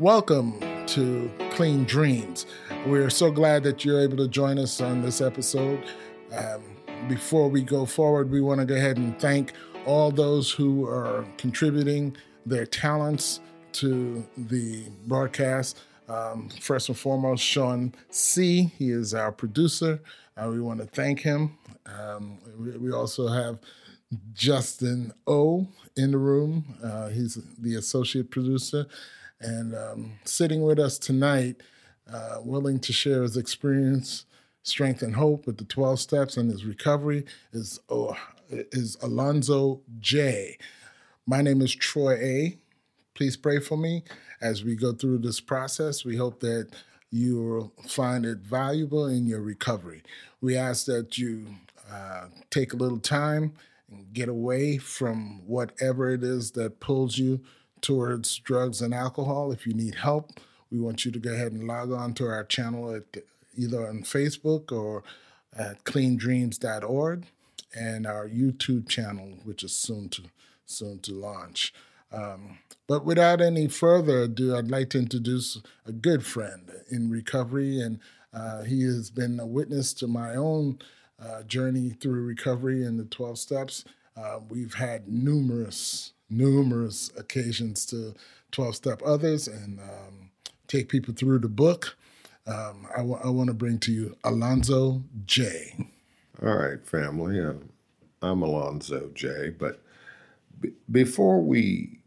Welcome to Clean Dreams. We're so glad that you're able to join us on this episode. Before we go forward, we want to go ahead and thank all those who are contributing their talents to the broadcast. First and foremost, Sean C. He is our producer. We want to thank him. We also have Justin O. in the room. He's the associate producer. And sitting with us tonight, willing to share his experience, strength, and hope with the 12 steps and his recovery is Alonzo J. My name is Troy A. Please pray for me as we go through this process. We hope that you will find it valuable in your recovery. We ask that you take a little time and get away from whatever it is that pulls you towards drugs and alcohol. If you need help, we want you to go ahead and log on to our channel at either on Facebook or at cleandreams.org and our YouTube channel, which is soon to launch. But without any further ado, I'd like to introduce a good friend in recovery, and he has been a witness to my own journey through recovery and the 12 steps. We've had numerous occasions to 12-step others and take people through the book. I want to bring to you Alonzo J. All right, family. I'm Alonzo J, but before we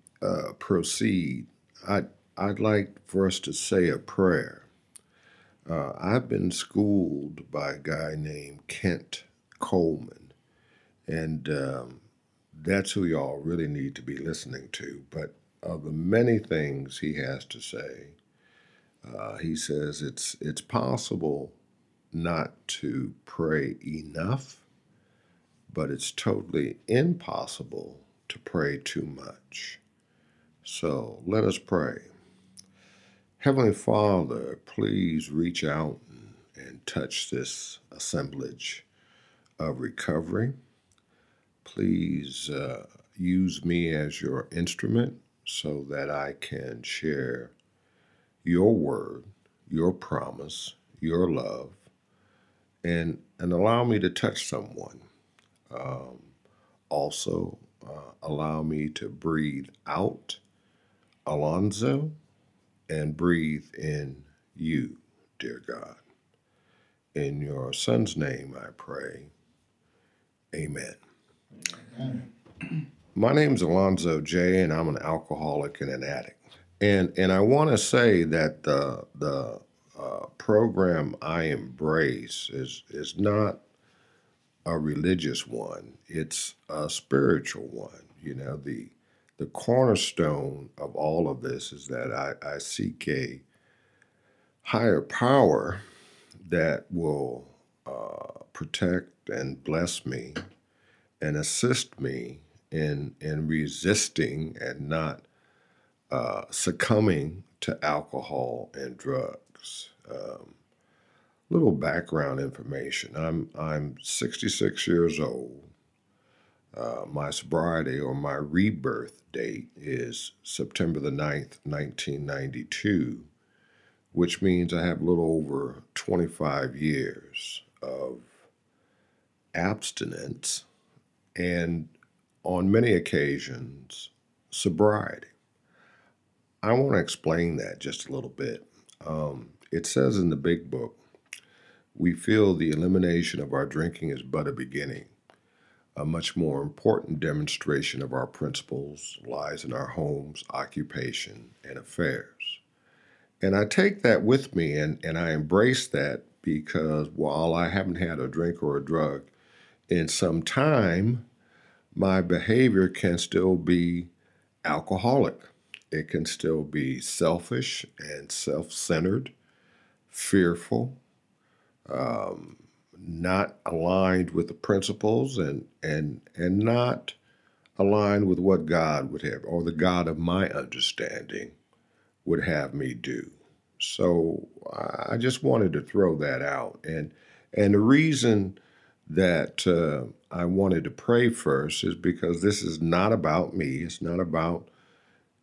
proceed, I'd like for us to say a prayer. I've been schooled by a guy named Kent Coleman, and that's who y'all really need to be listening to. But of the many things he has to say, he says it's possible not to pray enough, but it's totally impossible to pray too much. So let us pray. Heavenly Father, please reach out and touch this assemblage of recovery. Please use me as your instrument so that I can share your word, your promise, your love, and allow me to touch someone. Also, allow me to breathe out Alonzo and breathe in you, dear God. In your son's name I pray, amen. My name's Alonzo J, and I'm an alcoholic and an addict. And I want to say that the program I embrace is not a religious one. It's a spiritual one. You know, the cornerstone of all of this is that I seek a higher power that will protect and bless me and assist me in resisting and not succumbing to alcohol and drugs. Little background information. I'm 66 years old. My sobriety or my rebirth date is September the 9th, 1992, which means I have a little over 25 years of abstinence and on many occasions sobriety. I want to explain that just a little bit. It says in the big book, we feel the elimination of our drinking is but a beginning. A much more important demonstration of our principles lies in our homes, occupation, and affairs. And I take that with me and I embrace that because while I haven't had a drink or a drug in some time, my behavior can still be alcoholic. It can still be selfish and self-centered, fearful, not aligned with the principles and not aligned with what God would have or the God of my understanding would have me do. So I just wanted to throw that out. And the reason that I wanted to pray first is because this is not about me. It's not about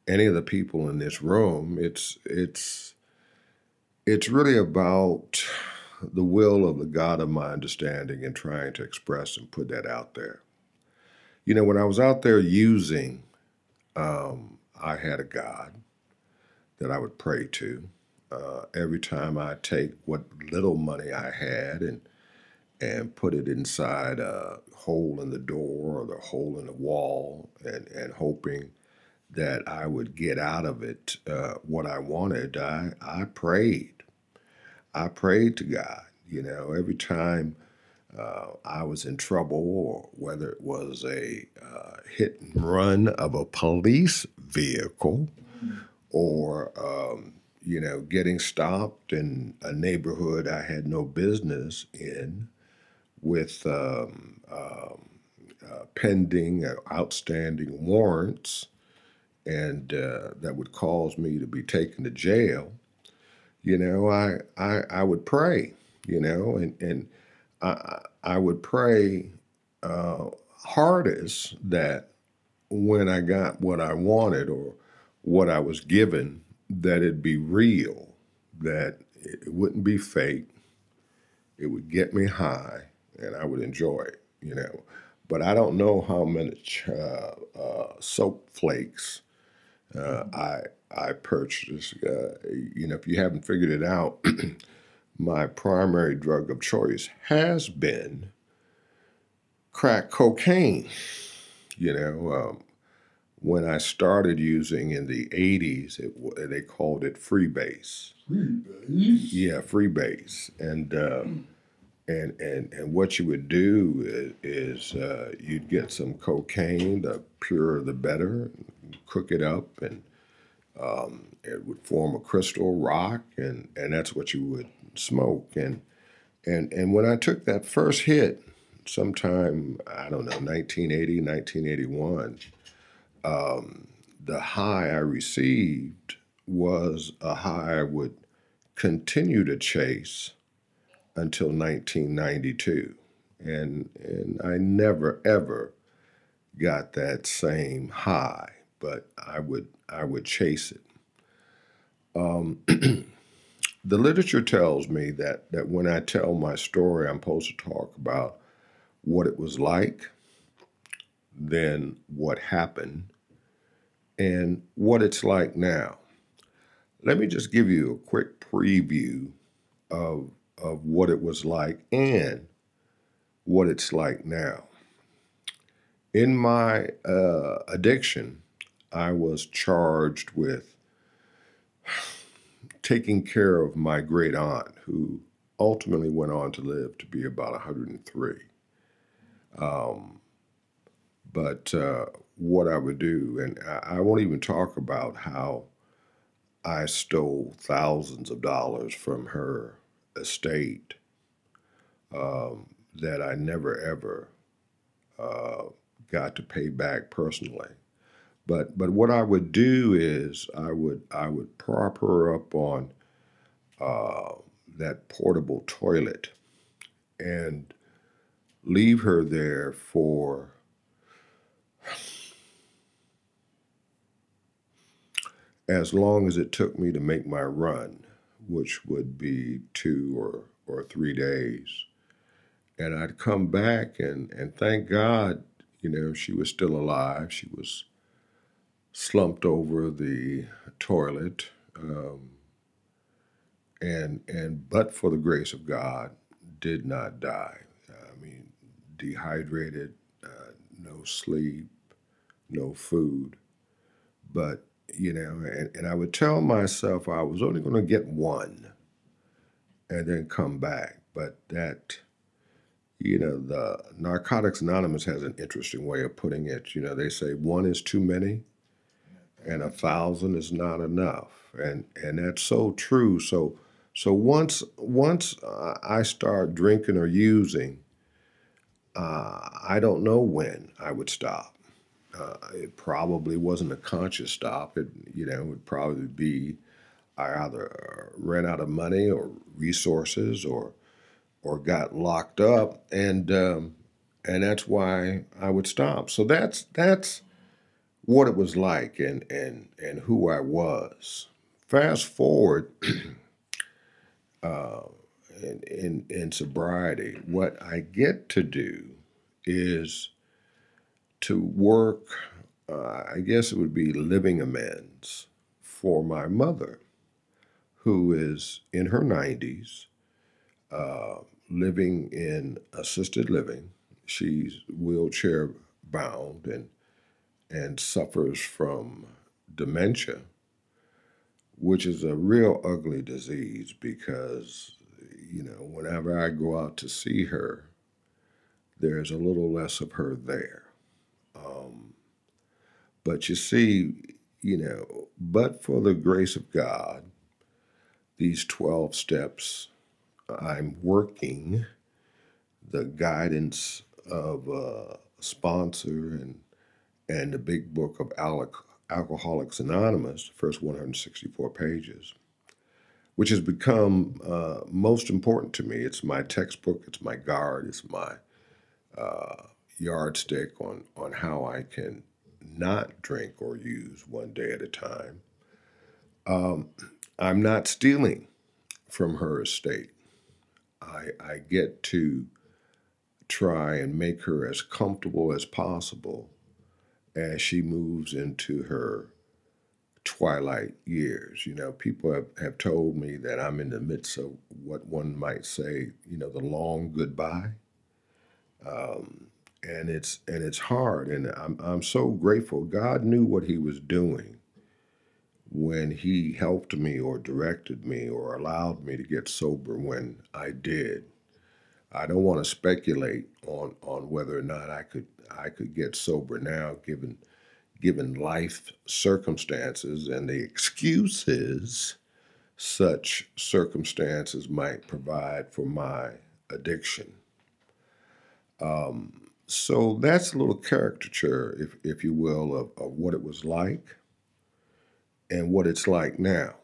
any of the people in this room. It's really about the will of the God of my understanding and trying to express and put that out there. You know, when I was out there using, I had a God that I would pray to. Every time I take what little money I had and put it inside a hole in the door or the hole in the wall and hoping that I would get out of it what I wanted, I prayed. I prayed to God, you know, every time I was in trouble, or whether it was a hit and run of a police vehicle, or, you know, getting stopped in a neighborhood I had no business in with pending outstanding warrants and that would cause me to be taken to jail. You know, I would pray, you know, and I would pray hardest that when I got what I wanted or what I was given, that it'd be real, that it wouldn't be fake, it would get me high, and I would enjoy it, you know. But I don't know how many soap flakes I purchased. You know, if you haven't figured it out, my primary drug of choice has been crack cocaine. You know, when I started using in the 80s, they called it freebase. Freebase? Yeah, freebase. And what you would do is you'd get some cocaine, the purer the better, cook it up, and it would form a crystal rock, and that's what you would smoke. And when I took that first hit, sometime, I don't know, 1980, 1981, the high I received was a high I would continue to chase until 1992. And I never, ever got that same high, but I would chase it. The literature tells me that when I tell my story, I'm supposed to talk about what it was like, then what happened, and what it's like now. Let me just give you a quick preview of what it was like and what it's like now. In my addiction, I was charged with taking care of my great aunt, who ultimately went on to live to be about 103. But what I would do, and I won't even talk about how I stole thousands of dollars from her estate that I never, ever got to pay back personally. But what I would do is I would prop her up on that portable toilet and leave her there for as long as it took me to make my run, which would be 2 or 3 days. And I'd come back and thank God, you know, she was still alive. She was slumped over the toilet, and but for the grace of God, did not die. I mean, dehydrated, no sleep, no food, but, you know, and I would tell myself I was only going to get one and then come back, but that, you know, the Narcotics Anonymous has an interesting way of putting it. You know, they say one is too many, and 1,000 is not enough, and that's so true. So once I start drinking or using, I don't know when I would stop. It probably wasn't a conscious stop. It would probably be I either ran out of money or resources or got locked up, and that's why I would stop. So that's what it was like and who I was. Fast forward in sobriety, what I get to do is to work, I guess it would be living amends for my mother, who is in her 90s, living in assisted living. She's wheelchair bound and suffers from dementia, which is a real ugly disease because, you know, whenever I go out to see her, there's a little less of her there. But you see, you know, but for the grace of God, these 12 steps, I'm working the guidance of a sponsor and the big book of Alcoholics Anonymous, the first 164 pages, which has become most important to me. It's my textbook, it's my guard, it's my yardstick on how I can not drink or use one day at a time. I'm not stealing from her estate. I get to try and make her as comfortable as possible as she moves into her twilight years. You know, people have told me that I'm in the midst of what one might say, you know, the long goodbye. And it's hard. And I'm so grateful. God knew what he was doing when he helped me or directed me or allowed me to get sober when I did. I don't want to speculate on whether or not I could get sober now, given life circumstances and the excuses such circumstances might provide for my addiction. So that's a little caricature, if you will, of what it was like and what it's like now.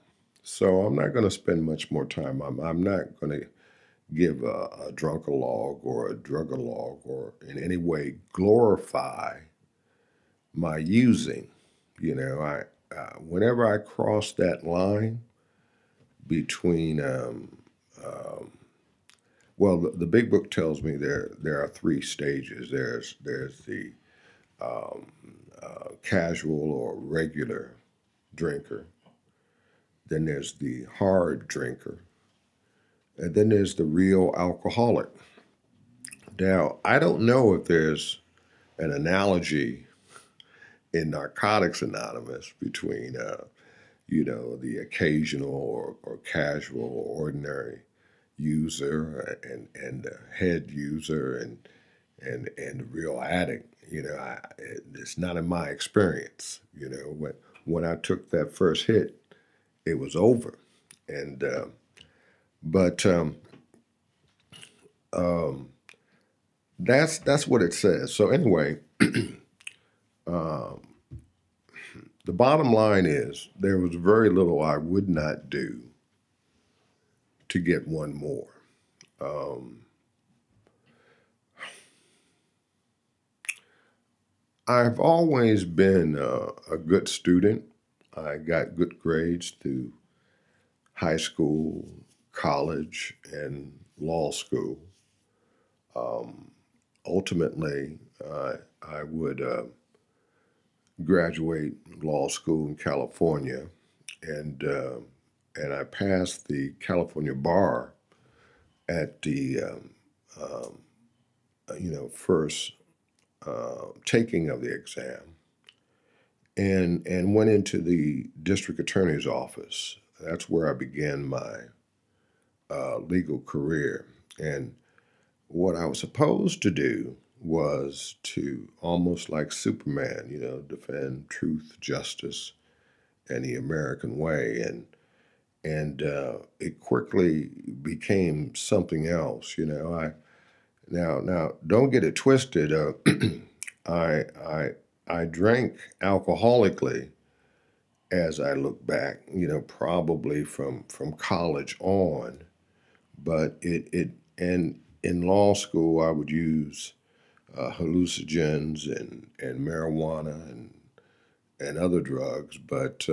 So I'm not going to spend much more time. I'm not going to give a drunkalogue or a drugalog or in any way glorify my using. You know, I whenever I cross that line between, well, the big book tells me there are three stages. There's the casual or regular drinker. Then there's the hard drinker. And then there's the real alcoholic. Now, I don't know if there's an analogy in Narcotics Anonymous between, you know, the occasional or casual or ordinary user and the head user and the real addict. You know, it's not in my experience. You know, when I took that first hit, it was over, and. But that's what it says. So anyway, the bottom line is there was very little I would not do to get one more. I've always been a good student. I got good grades through high school, college, and law school. Ultimately, I would graduate law school in California, and I passed the California bar at the first taking of the exam, and went into the district attorney's office. That's where I began my legal career. And what I was supposed to do was to, almost like Superman, you know, defend truth, justice, and the American way. And it quickly became something else. You know, now don't get it twisted. I drank alcoholically as I look back, you know, probably from college on. But it and in law school, I would use hallucinogens and marijuana and and other drugs, but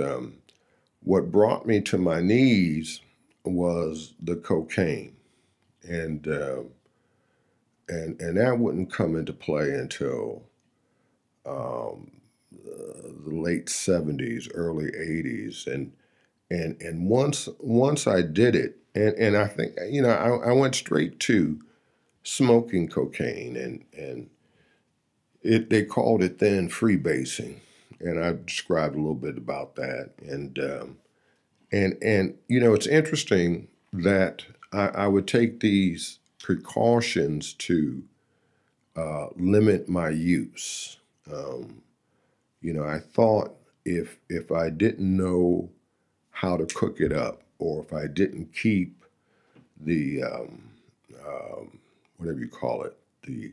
what brought me to my knees was the cocaine, and that wouldn't come into play until the late 70s, early 80s, and once I did it, and I think, you know, I went straight to smoking cocaine, and they called it then freebasing, and I described a little bit about that, and you know, it's interesting that I would take these precautions to limit my use. You know, I thought if I didn't know how to cook it up, or if I didn't keep the whatever you call it, the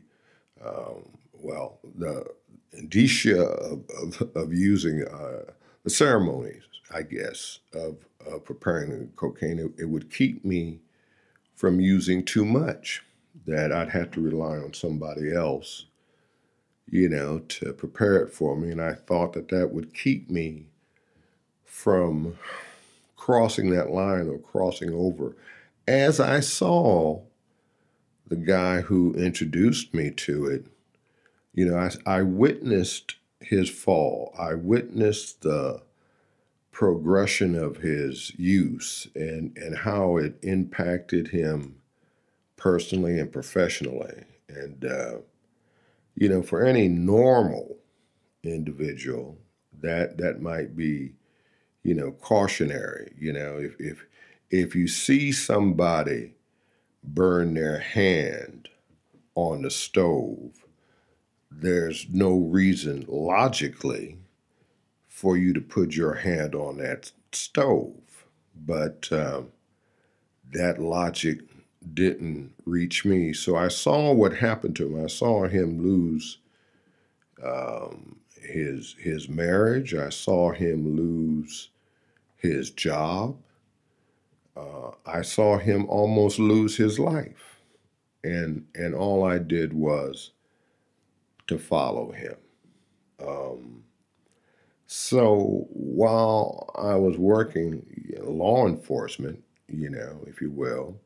well, the indicia of using the ceremonies, I guess, of preparing cocaine, it would keep me from using too much, that I'd have to rely on somebody else, you know, to prepare it for me. And I thought that would keep me from crossing that line or crossing over. As I saw the guy who introduced me to it, you know, I witnessed his fall. I witnessed the progression of his use and how it impacted him personally and professionally. And, you know, for any normal individual, that might be, you know, cautionary. You know, if you see somebody burn their hand on the stove, there's no reason logically for you to put your hand on that stove. But that logic didn't reach me. So I saw what happened to him. I saw him lose his marriage. I saw him lose his job. I saw him almost lose his life. And all I did was to follow him. So while I was working in law enforcement, you know, if you will,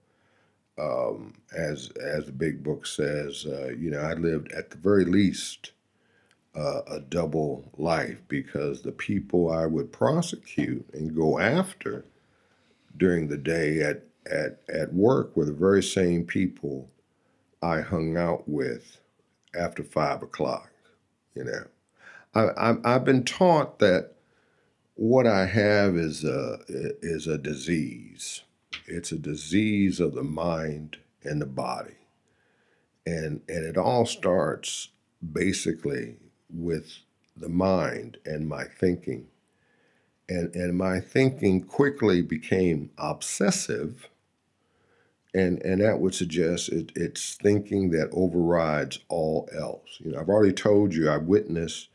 as the big book says, you know, I lived at the very least a double life, because the people I would prosecute and go after during the day at work were the very same people I hung out with after 5 o'clock, you know. I've been taught that what I have is a disease. It's a disease of the mind and the body, and it all starts basically with the mind and my thinking, and my thinking quickly became obsessive, and that would suggest it's thinking that overrides all else. You know, I've already told you I witnessed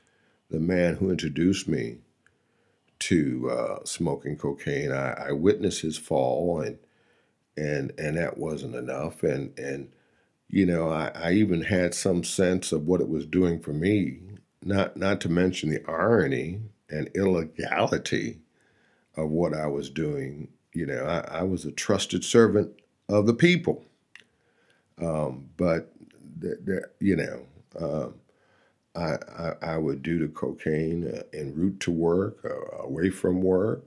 the man who introduced me to smoking cocaine. I witnessed his fall, and that wasn't enough. And you know, I even had some sense of what it was doing for me, not to mention the irony and illegality of what I was doing. You know, I was a trusted servant of the people. But, you know, I would do the cocaine en route to work, away from work,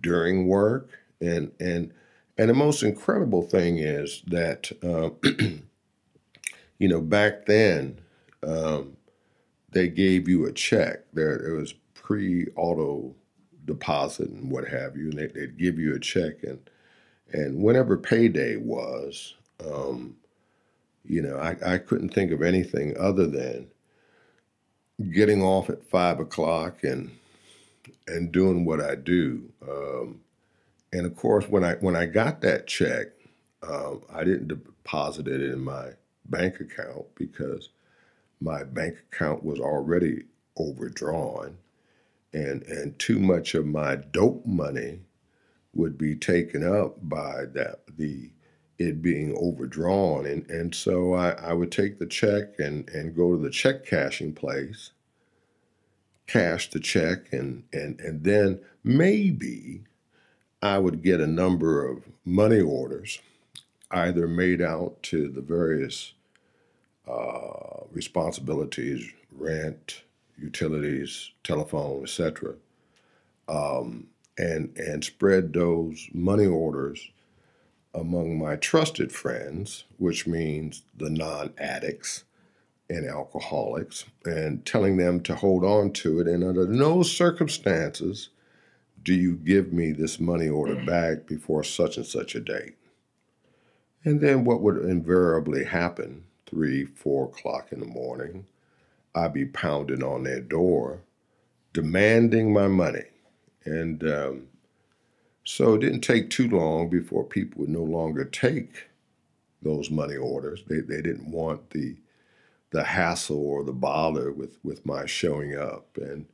during work, and the most incredible thing is that you know, back then they gave you a check. There was pre-auto deposit and what have you, and they'd give you a check, and whenever payday was. You know, I couldn't think of anything other than getting off at 5 o'clock and doing what I do. And of course, when I got that check, I didn't deposit it in my bank account, because my bank account was already overdrawn, and too much of my dope money would be taken up by it being overdrawn. And so I would take the check and go to the check cashing place, cash the check, and then maybe I would get a number of money orders, either made out to the various responsibilities, rent, utilities, telephone, etc., and spread those money orders among my trusted friends, which means the non-addicts and alcoholics, and telling them to hold on to it. And under no circumstances do you give me this money order back before such and such a date. And then what would invariably happen, 3-4 o'clock in the morning, I'd be pounding on their door, demanding my money. And so it didn't take too long before people would no longer take those money orders. They didn't want the hassle or the bother with my showing up. And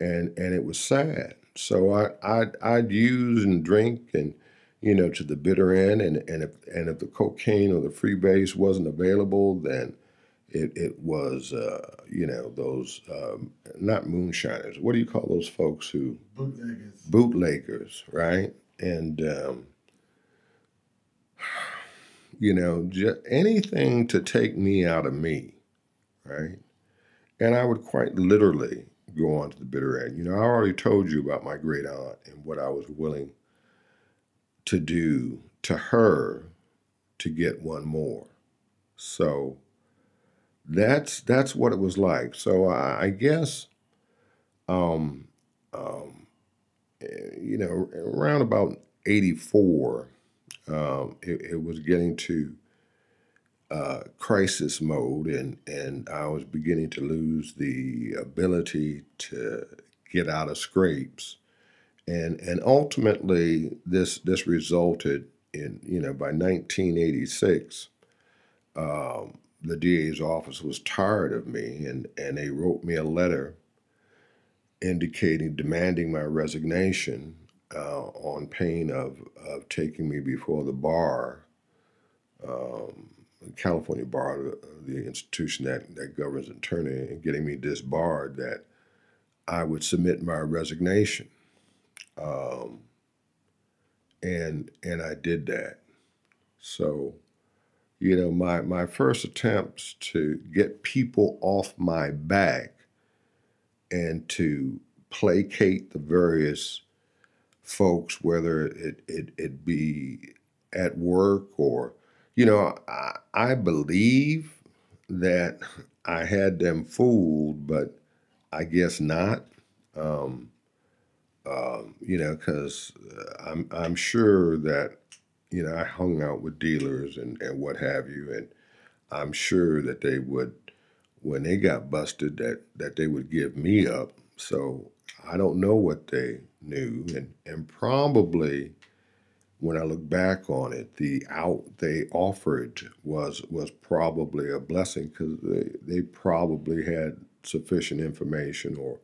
it was sad. So I'd use and drink and, you know, to the bitter end. And if the cocaine or the freebase wasn't available, then it was, you know, those, not moonshiners. What do you call those folks who? Bootleggers. Bootleggers, right? And, you know, anything to take me out of me, right? And I would quite literally go on to the bitter end. You know, I already told you about my great aunt and what I was willing to do to her to get one more. So that's what it was like. So I guess, you know, around about 84, it was getting to crisis mode, and I was beginning to lose the ability to get out of scrapes, and ultimately this resulted in, you know, by 1986. The DA's office was tired of me, and they wrote me a letter demanding my resignation on pain of taking me before the bar, California bar, the institution that governs attorney, and getting me disbarred, that I would submit my resignation. And I did that. So, you know, my first attempts to get people off my back and to placate the various folks, whether it be at work or, you know, I believe that I had them fooled, but I guess not, you know, because I'm sure that, you know, I hung out with dealers and what have you, and I'm sure that they would, when they got busted, that they would give me up. So I don't know what they knew, and probably when I look back on it, the out they offered was probably a blessing, because they probably had sufficient information or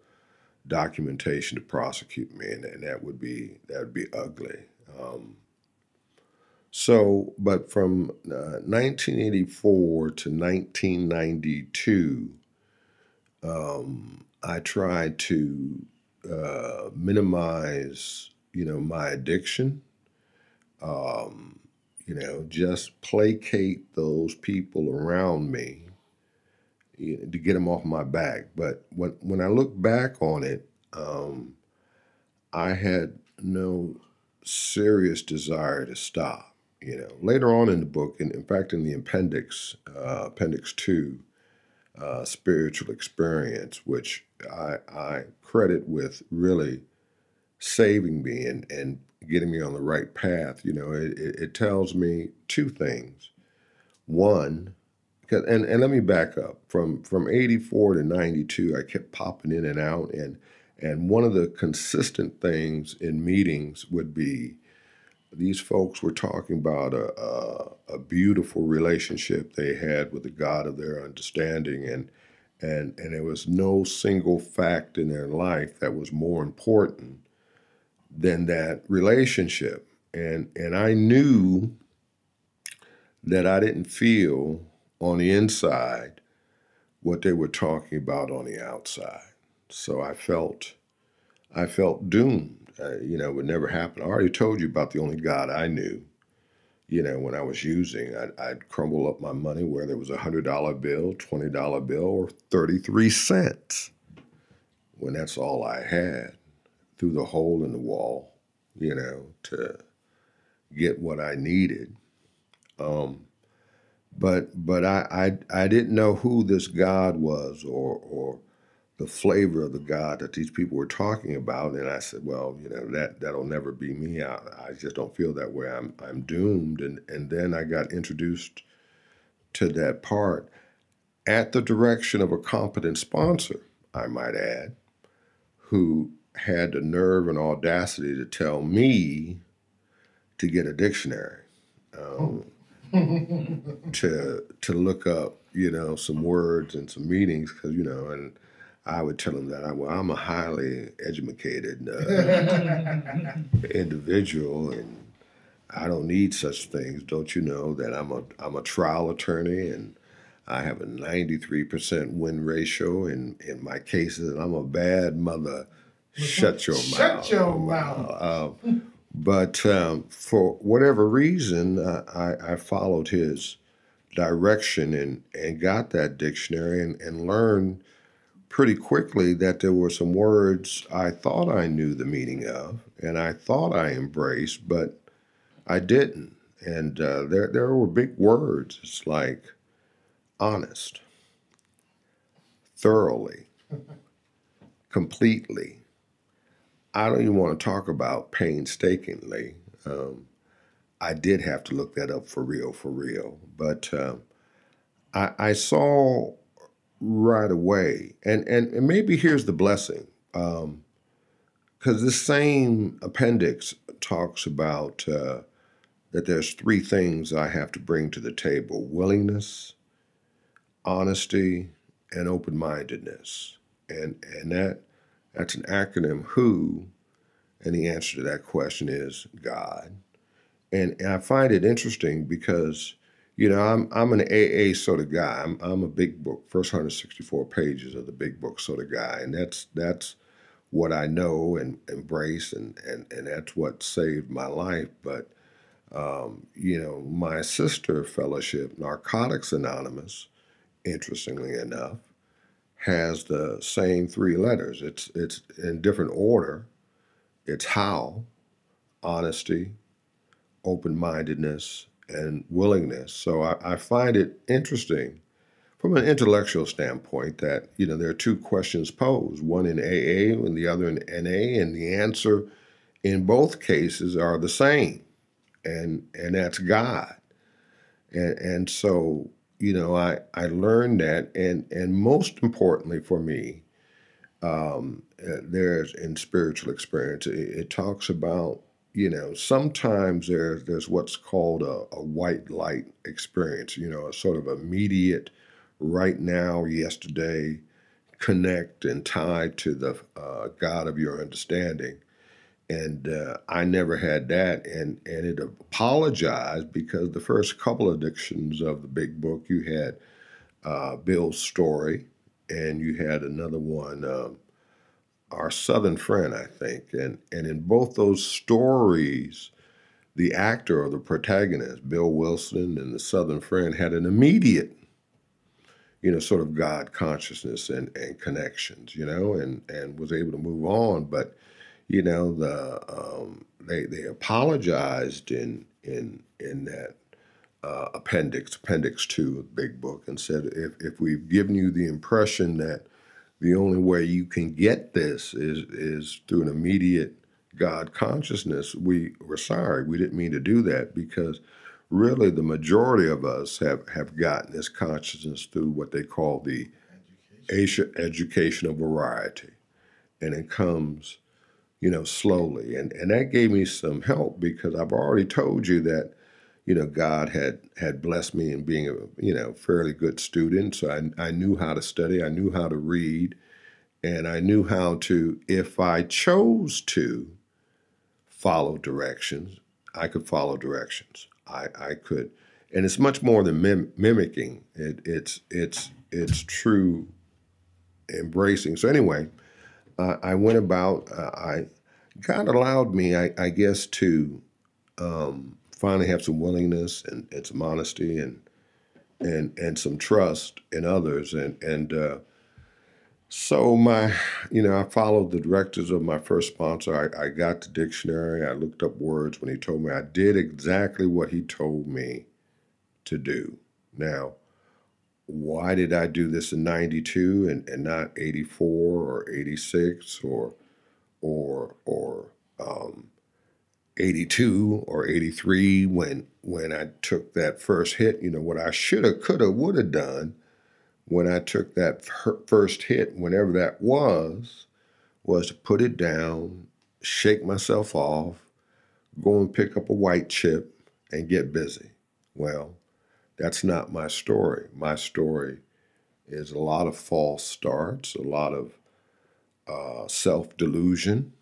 documentation to prosecute me, and that would be ugly. So, but from 1984 to 1992, I tried to minimize, you know, my addiction, you know, just placate those people around me, you know, to get them off my back. But when I look back on it, I had no serious desire to stop. You know, later on in the book, and in fact, in the appendix, Appendix 2, Spiritual Experience, which I credit with really saving me and getting me on the right path, you know, it tells me two things. One, and let me back up. From 84 to 92, I kept popping in and out, and one of the consistent things in meetings would be, these folks were talking about a beautiful relationship they had with the God of their understanding, and there was no single fact in their life that was more important than that relationship. And I knew that I didn't feel on the inside what they were talking about on the outside. So I felt doomed. It would never happen. I already told you about the only God I knew. When I was using, I'd crumble up my money where there was $100 bill, $20 bill, or 33 cents, when that's all I had, through the hole in the wall, to get what I needed. But I didn't know who this God was, or the flavor of the God that these people were talking about. And I said, well, that'll never be me. I just don't feel that way. I'm doomed. And then I got introduced to that part at the direction of a competent sponsor, I might add, who had the nerve and audacity to tell me to get a dictionary, to look up, some words and some meanings, because, and I would tell him that I'm a highly educated individual, and I don't need such things. Don't you know that I'm a trial attorney, and I have a 93% win ratio in my cases, and I'm a bad mother. Shut your mouth. But for whatever reason, I followed his direction and got that dictionary and learned pretty quickly that there were some words I thought I knew the meaning of, and I thought I embraced, but I didn't. And there were big words. It's like honest, thoroughly, completely. I don't even want to talk about painstakingly. I did have to look that up for real. But I saw right away, and maybe here's the blessing, because this same appendix talks about that there's three things I have to bring to the table: willingness, honesty, and open-mindedness. And that's an acronym, WHO, and the answer to that question is God. And I find it interesting because, I'm an AA sort of guy. I'm a big book, first 164 pages of the big book sort of guy. And that's what I know and embrace, and that's what saved my life. But, my sister fellowship, Narcotics Anonymous, interestingly enough, has the same three letters. It's in different order. It's how, honesty, open-mindedness, and willingness. So I find it interesting from an intellectual standpoint that, there are two questions posed, one in AA and the other in NA, and the answer in both cases are the same, and that's God. And so, I learned that, and most importantly for me, there's in spiritual experience, it talks about, sometimes there's what's called a white light experience, a sort of immediate right now, yesterday, connect and tie to the God of your understanding. And I never had that, and it apologized because the first couple editions of the big book, you had Bill's story, and you had another one, Our Southern Friend, I think. And in both those stories, the actor or the protagonist, Bill Wilson and the Southern Friend, had an immediate, sort of God consciousness and connections, and was able to move on. But they apologized in that appendix 2 of the big book, and said, if we've given you the impression that the only way you can get this is through an immediate God consciousness, we were sorry. We didn't mean to do that, because really the majority of us have gotten this consciousness through what they call the educational variety, and it comes slowly. And that gave me some help, because I've already told you that, God had blessed me in being a, fairly good student. So I knew how to study, I knew how to read, and I knew how to, if I chose to follow directions, I could follow directions. I could, and it's much more than mimicking. It's true embracing. So anyway, I went about, God allowed me, I guess, to finally have some willingness and some honesty and some trust in others. So my, I followed the directives of my first sponsor. I got the dictionary. I looked up words when he told me. I did exactly what he told me to do. Now, why did I do this in 92 and not 84 or 86 or 82 or 83 when I took that first hit? What I shoulda, coulda, woulda done when I took that first hit, whenever that was to put it down, shake myself off, go and pick up a white chip, and get busy. Well, that's not my story. My story is a lot of false starts, a lot of self-delusion.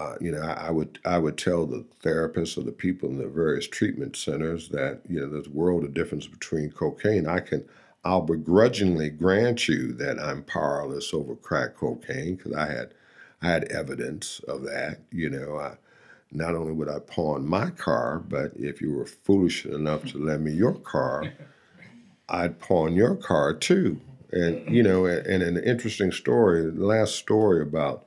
I would tell the therapists or the people in the various treatment centers that there's a world of difference between cocaine. I'll begrudgingly grant you that I'm powerless over crack cocaine because I had evidence of that. Not only would I pawn my car, but if you were foolish enough to lend me your car, I'd pawn your car too. And and an interesting story, the last story about.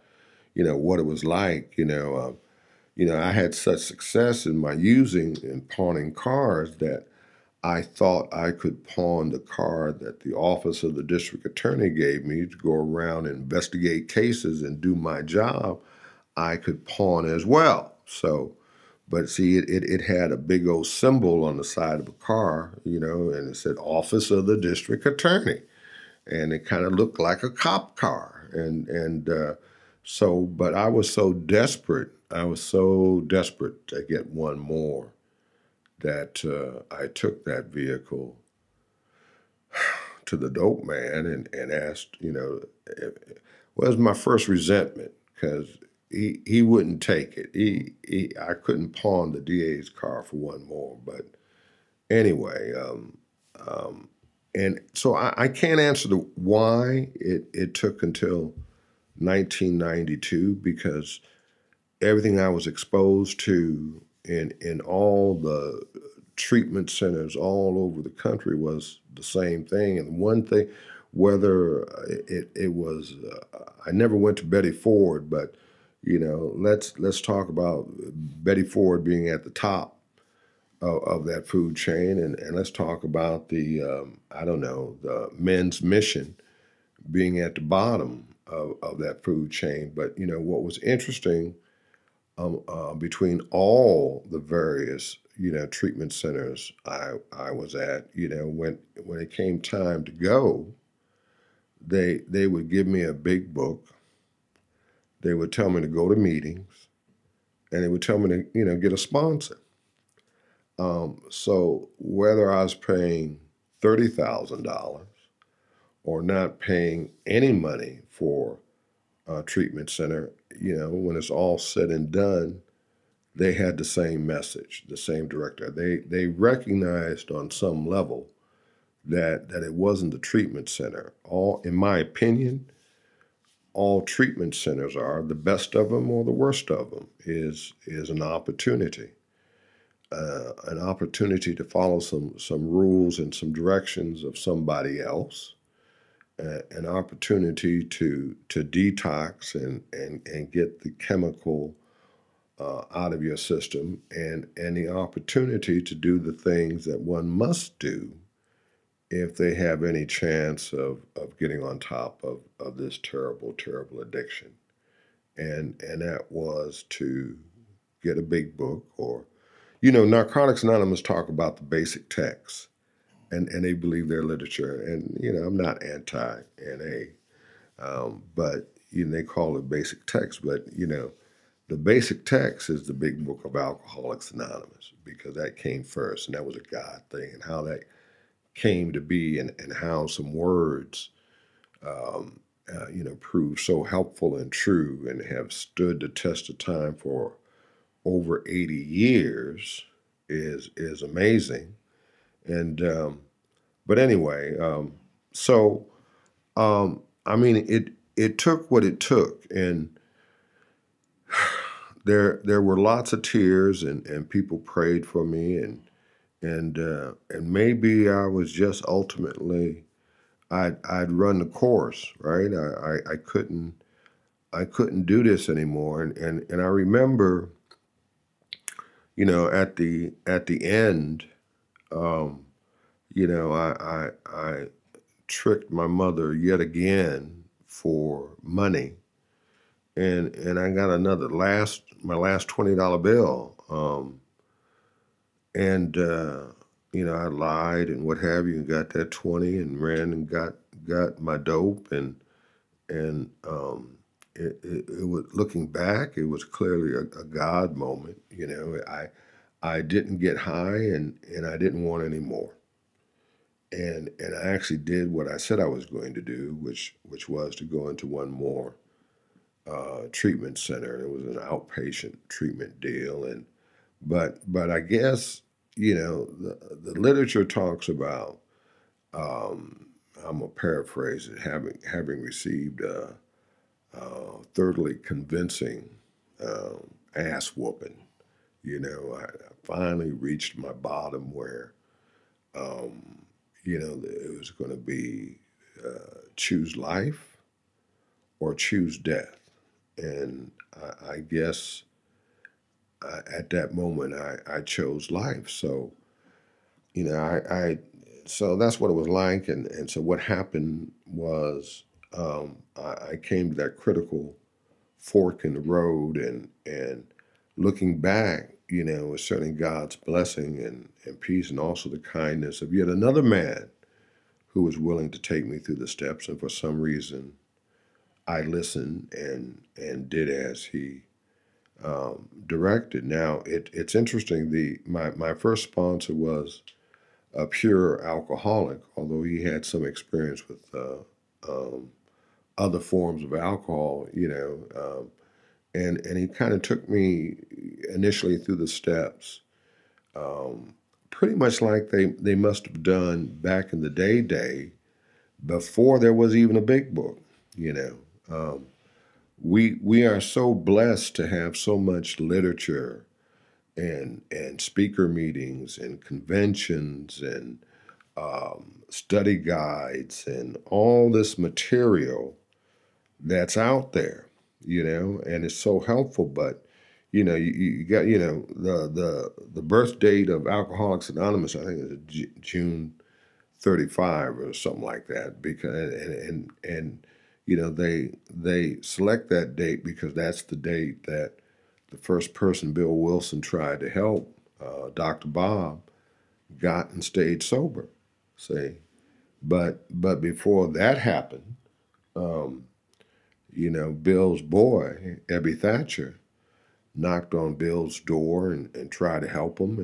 What it was like, I had such success in my using and pawning cars that I thought I could pawn the car that the office of the district attorney gave me to go around and investigate cases and do my job. I could pawn as well. So, but see, it had a big old symbol on the side of the car, and it said office of the district attorney. And it kind of looked like a cop car. But I was so desperate. To get one more that I took that vehicle to the dope man and asked, was my first resentment because he wouldn't take it. I couldn't pawn the DA's car for one more. But anyway, and so I can't answer the why it took until 1992, because everything I was exposed to in all the treatment centers all over the country was the same thing. And one thing, whether it was, I never went to Betty Ford, but let's talk about Betty Ford being at the top of that food chain, and let's talk about the the Men's Mission being at the bottom of that food chain. But what was interesting between all the various treatment centers I was at, when it came time to go, they would give me a big book. They would tell me to go to meetings, and they would tell me to get a sponsor. So whether I was paying $30,000 or not paying any money for a treatment center, when it's all said and done, they had the same message, the same director. They recognized on some level that it wasn't the treatment center. In my opinion, all treatment centers are, the best of them or the worst of them, is an opportunity. An opportunity to follow some rules and some directions of somebody else. An opportunity to detox and get the chemical out of your system, and the opportunity to do the things that one must do if they have any chance of getting on top of this terrible, terrible addiction. And that was to get a big book or, Narcotics Anonymous talk about the basic text. And they believe their literature. And, I'm not anti-NA, but they call it basic text. But, the basic text is the big book of Alcoholics Anonymous, because that came first, and that was a God thing, and how that came to be, and how some words, proved so helpful and true and have stood the test of time for over 80 years is amazing. But anyway, I mean, it took what it took, and there were lots of tears, and people prayed for me, and maybe I was just ultimately, I'd run the course, right? I couldn't do this anymore, and I remember, you know, at the end, you know, I tricked my mother yet again for money, and I got my last $20 bill, and you know, I lied and what have you, and got that 20 and ran and got my dope, and It was, looking back, it was clearly a God moment. You know, I didn't get high, and I didn't want any more. And I actually did what I said I was going to do, which was to go into one more treatment center. It was an outpatient treatment deal, but I guess, you know, the literature talks about. I'm gonna paraphrase it. Having received a thoroughly convincing ass whooping. You know, I finally reached my bottom where, you know, it was going to be choose life or choose death. And I guess at that moment I chose life. So, you know, so that's what it was like. And so what happened was, I came to that critical fork in the road, and looking back, you know, it was certainly God's blessing and peace, and also the kindness of yet another man who was willing to take me through the steps. And for some reason, I listened and did as he directed. Now, it's interesting. My first sponsor was a pure alcoholic, although he had some experience with other forms of alcohol, you know, and he kind of took me initially through the steps, pretty much like they must have done back in the day before there was even a big book, you know. We are so blessed to have so much literature and speaker meetings and conventions and study guides and all this material that's out there, you know, and it's so helpful. But, you know, you got, you know, the birth date of Alcoholics Anonymous, I think is June 35 or something like that, because and you know, they select that date because that's the date that the first person Bill Wilson tried to help, Dr. Bob, got and stayed sober. See, but before that happened, you know, Bill's boy, Ebby Thatcher, knocked on Bill's door and tried to help him,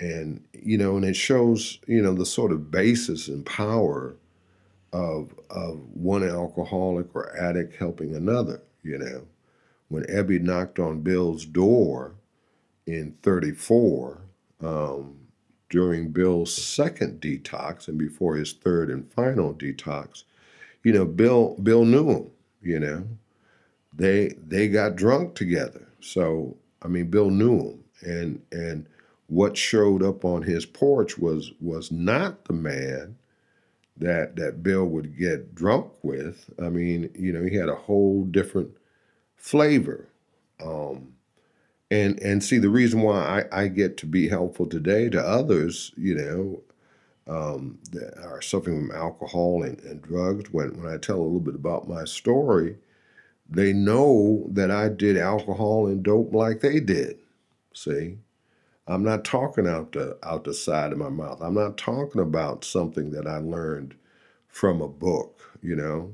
and you know, and it shows, you know, the sort of basis and power of one alcoholic or addict helping another. You know, when Ebby knocked on Bill's door in 1934. During Bill's second detox and before his third and final detox, you know, Bill knew him, you know. They got drunk together. So, I mean, Bill knew him. And what showed up on his porch was not the man that Bill would get drunk with. I mean, you know, he had a whole different flavor. And see, the reason why I get to be helpful today to others, you know, that are suffering from alcohol and drugs, when I tell a little bit about my story, they know that I did alcohol and dope like they did. See, I'm not talking out the side of my mouth. I'm not talking about something that I learned from a book, you know.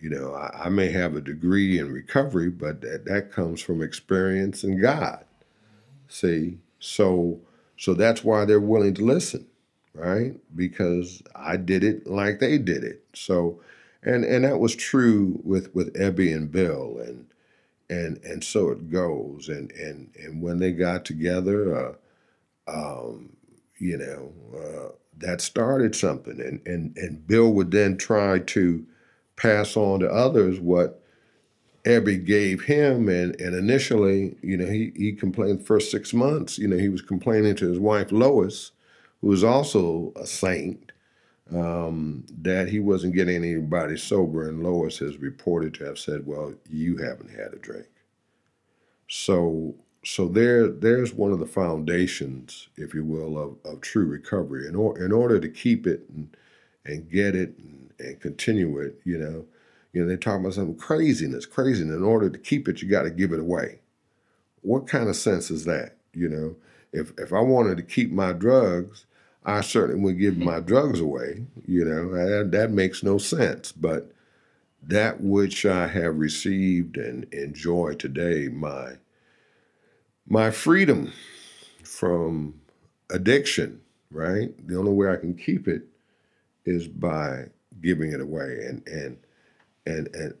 You know, I may have a degree in recovery, but that comes from experience and God. See, so that's why they're willing to listen, right? Because I did it like they did it. So, and that was true with Ebby and Bill, and so it goes. And when they got together, you know, that started something. And Bill would then try to pass on to others what Ebby gave him. And initially, you know, he complained the first 6 months, you know, he was complaining to his wife, Lois, who was also a saint, that he wasn't getting anybody sober. And Lois has reported to have said, well, you haven't had a drink. So there's one of the foundations, if you will, of true recovery. In order to keep it and get it and continue it, you know, they talk about some craziness. And in order to keep it, you got to give it away. What kind of sense is that? You know, if I wanted to keep my drugs, I certainly would give my drugs away. You know, that makes no sense. But that which I have received and enjoy today, my freedom from addiction, right? The only way I can keep it is by giving it away. And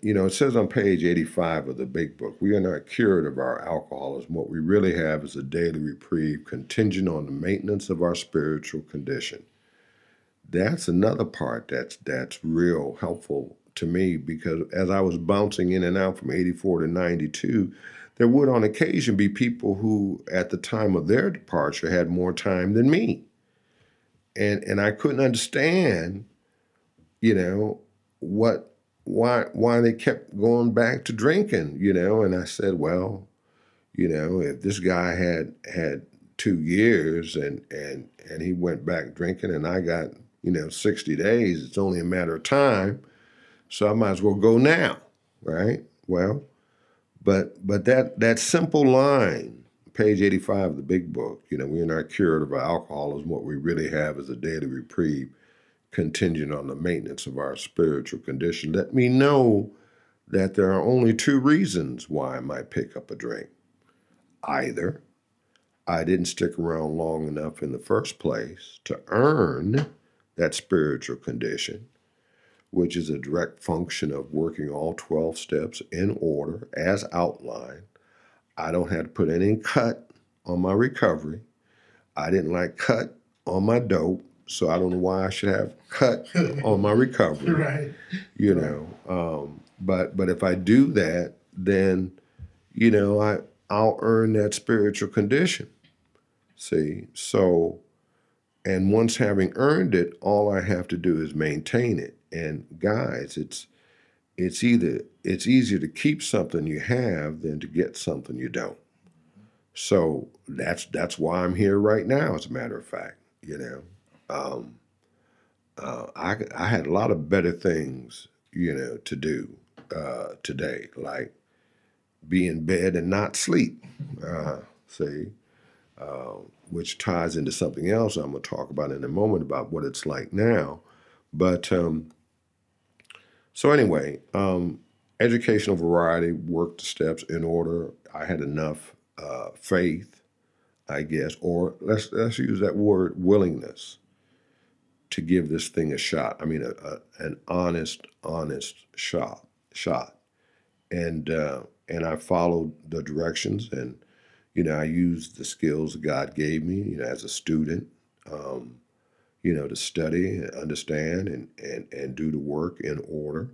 you know, it says on page 85 of the Big Book, we are not cured of our alcoholism. What we really have is a daily reprieve contingent on the maintenance of our spiritual condition. That's another part that's real helpful to me, because as I was bouncing in and out from 84 to 92, there would on occasion be people who at the time of their departure had more time than me. And I couldn't understand, you know, why they kept going back to drinking, you know. And I said, well, you know, if this guy had 2 years and he went back drinking and I got, you know, 60 days, it's only a matter of time. So I might as well go now, right? Well, but that simple line, page 85 of the Big Book, you know, we are not cured of our alcoholism. What we really have is a daily reprieve contingent on the maintenance of our spiritual condition. Let me know that there are only two reasons why I might pick up a drink. Either I didn't stick around long enough in the first place to earn that spiritual condition, which is a direct function of working all 12 steps in order as outlined. I don't have to put any cut on my recovery. I didn't like cut on my dope, so I don't know why I should have cut on my recovery. Right. You know, but if I do that, then, you know, I'll earn that spiritual condition. See, so, and once having earned it, all I have to do is maintain it. And guys, it's easier to keep something you have than to get something you don't. So that's why I'm here right now, as a matter of fact, you know. I had a lot of better things, you know, to do today, like be in bed and not sleep, which ties into something else I'm going to talk about in a moment about what it's like now. But so anyway, educational variety, work the steps in order. I had enough faith, I guess, or let's use that word, willingness, to give this thing a shot. I mean, an honest shot. And I followed the directions, and, you know, I used the skills God gave me, you know, as a student, you know, to study and understand and do the work in order.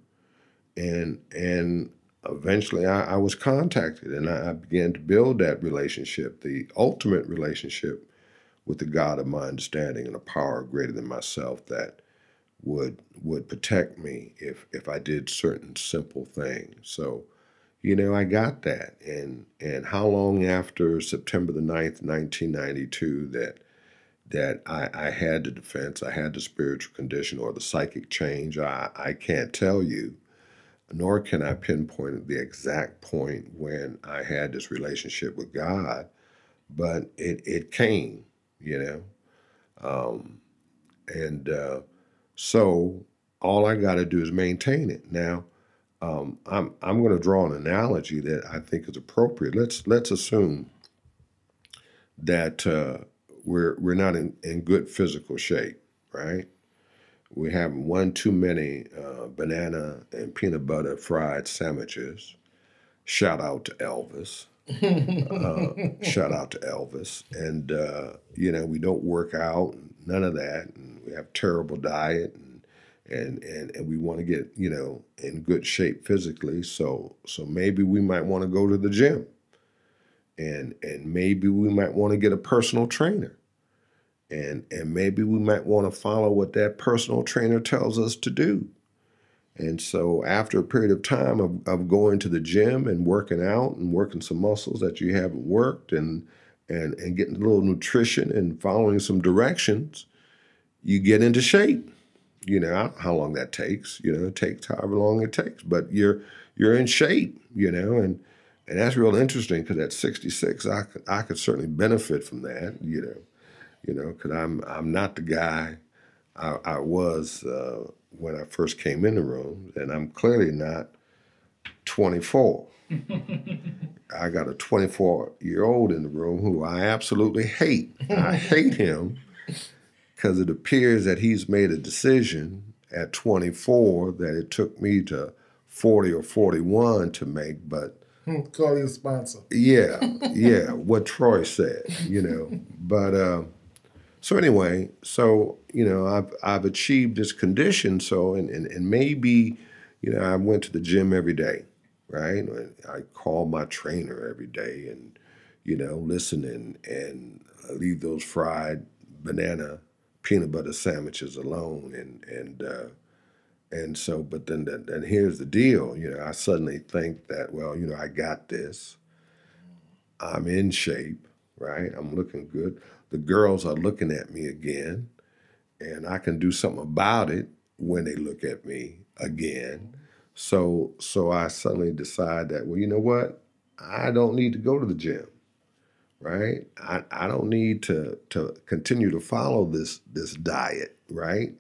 And eventually I was contacted, and I began to build that relationship, the ultimate relationship with the God of my understanding and a power greater than myself that would protect me if I did certain simple things. So, you know, I got that. And how long after September the 9th, 1992, that I had the defense, I had the spiritual condition or the psychic change, I can't tell you, nor can I pinpoint the exact point when I had this relationship with God, but it came, you know. So all I got to do is maintain it. Now, I'm going to draw an analogy that I think is appropriate. Let's assume that we're not in good physical shape, right? We have one too many banana and peanut butter fried sandwiches. Shout out to Elvis. And, you know, we don't work out, none of that. And we have terrible diet and, and we want to get, you know, in good shape physically. So maybe we might want to go to the gym, and maybe we might want to get a personal trainer, and maybe we might want to follow what that personal trainer tells us to do. And so after a period of time of going to the gym and working out and working some muscles that you haven't worked, and getting a little nutrition and following some directions, you get into shape. You know, I don't know how long that takes. You know, it takes however long it takes, but you're in shape, you know, and that's real interesting, because at 66, I could certainly benefit from that, you know, because I'm not the guy I was when I first came in the room, and I'm clearly not 24. I got a 24-year-old in the room who I absolutely hate. I hate him because it appears that he's made a decision at 24 that it took me to 40 or 41 to make, but... Call your sponsor. Yeah, what Troy said, you know. But, so anyway, so, you know, I've achieved this condition, so, and maybe, you know, I went to the gym every day. Right, I call my trainer every day, and you know, listen, and I leave those fried banana peanut butter sandwiches alone, and so. But then here's the deal, you know, I suddenly think that, well, you know, I got this. I'm in shape, right? I'm looking good. The girls are looking at me again, and I can do something about it when they look at me again. So I suddenly decide that, well, you know what? I don't need to go to the gym, right? I don't need to continue to follow this diet, right?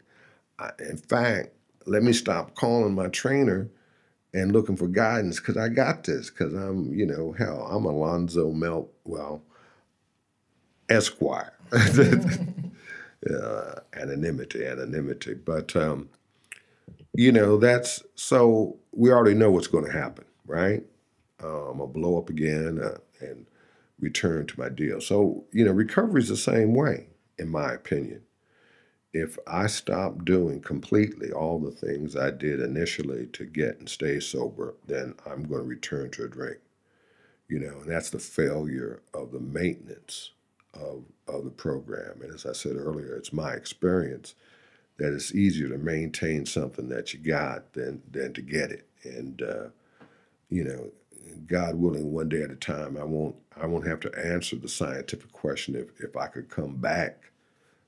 In fact, let me stop calling my trainer and looking for guidance, because I got this, because I'm, you know, hell, I'm Alonzo Esquire. Anonymity. But... you know, that's, so we already know what's going to happen, right? I'll blow up again and return to my deal. So, you know, recovery is the same way, in my opinion. If I stop doing completely all the things I did initially to get and stay sober, then I'm going to return to a drink. You know, and that's the failure of the maintenance of the program. And as I said earlier, it's my experience that it's easier to maintain something that you got than to get it. And, you know, God willing, one day at a time, I won't have to answer the scientific question if I could come back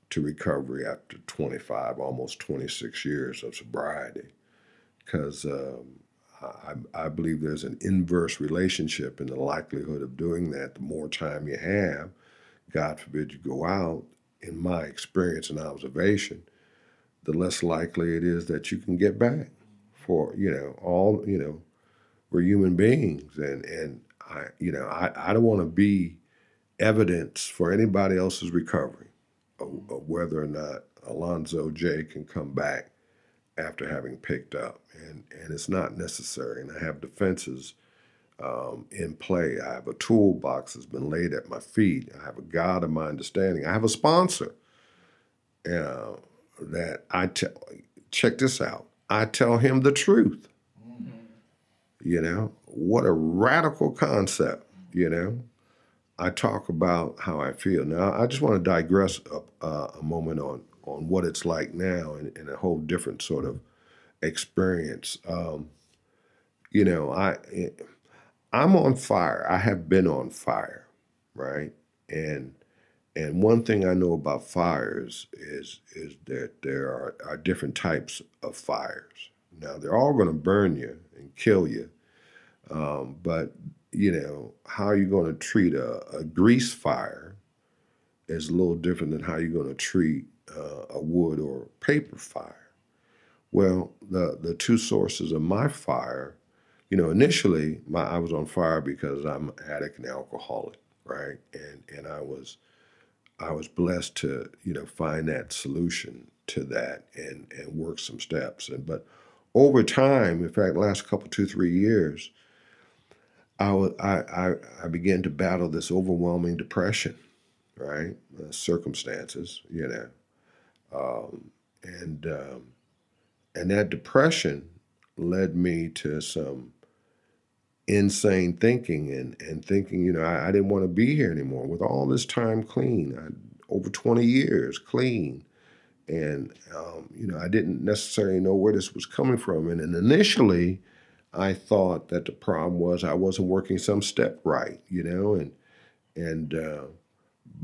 to recovery after 25, almost 26 years of sobriety. Because I believe there's an inverse relationship in the likelihood of doing that. The more time you have, God forbid you go out, in my experience and observation, the less likely it is that you can get back. For, you know, all, you know, we're human beings, and I, you know, I don't want to be evidence for anybody else's recovery of whether or not Alonzo J can come back after having picked up, and it's not necessary. And I have defenses in play. I have a toolbox that's been laid at my feet. I have a God of my understanding. I have a sponsor. That I tell, check this out, I tell him the truth. Mm-hmm. You know, what a radical concept, you know. I talk about how I feel. Now, I just want to digress a moment on what it's like now, and a whole different sort of experience. You know, I'm on fire. I have been on fire, right? And one thing I know about fires is that there are different types of fires. Now, they're all going to burn you and kill you, but, you know, how you're going to treat a grease fire is a little different than how you're going to treat a wood or paper fire. Well, the two sources of my fire, you know, initially I was on fire because I'm an addict and alcoholic, right? And I was blessed to, you know, find that solution to that and work some steps. But over time, in fact, last couple, 2-3 years, I began to battle this overwhelming depression, right? Circumstances, you know, And that depression led me to some insane thinking and thinking, you know, I didn't want to be here anymore. With all this time clean, over 20 years clean. And, you know, I didn't necessarily know where this was coming from. And initially, I thought that the problem was I wasn't working some step right, you know,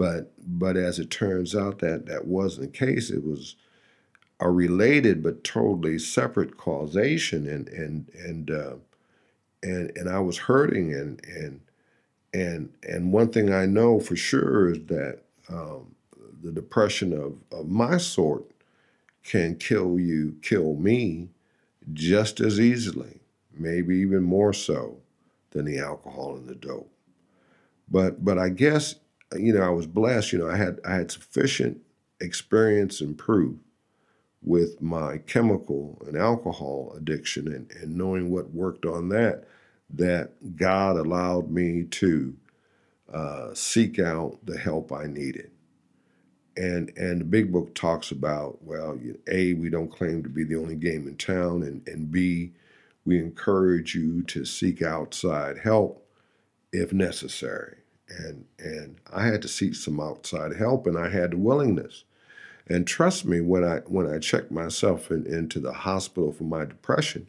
but as it turns out, that wasn't the case. It was a related but totally separate causation, and I was hurting, and one thing I know for sure is that the depression of my sort can kill me just as easily, maybe even more so than the alcohol and the dope. But I guess, you know, I was blessed. You know, I had sufficient experience and proof with my chemical and alcohol addiction and knowing what worked on that God allowed me to seek out the help I needed. And the big book talks about, well, A, we don't claim to be the only game in town, and B, we encourage you to seek outside help if necessary. And I had to seek some outside help, and I had the willingness. And trust me, when I checked myself into the hospital for my depression,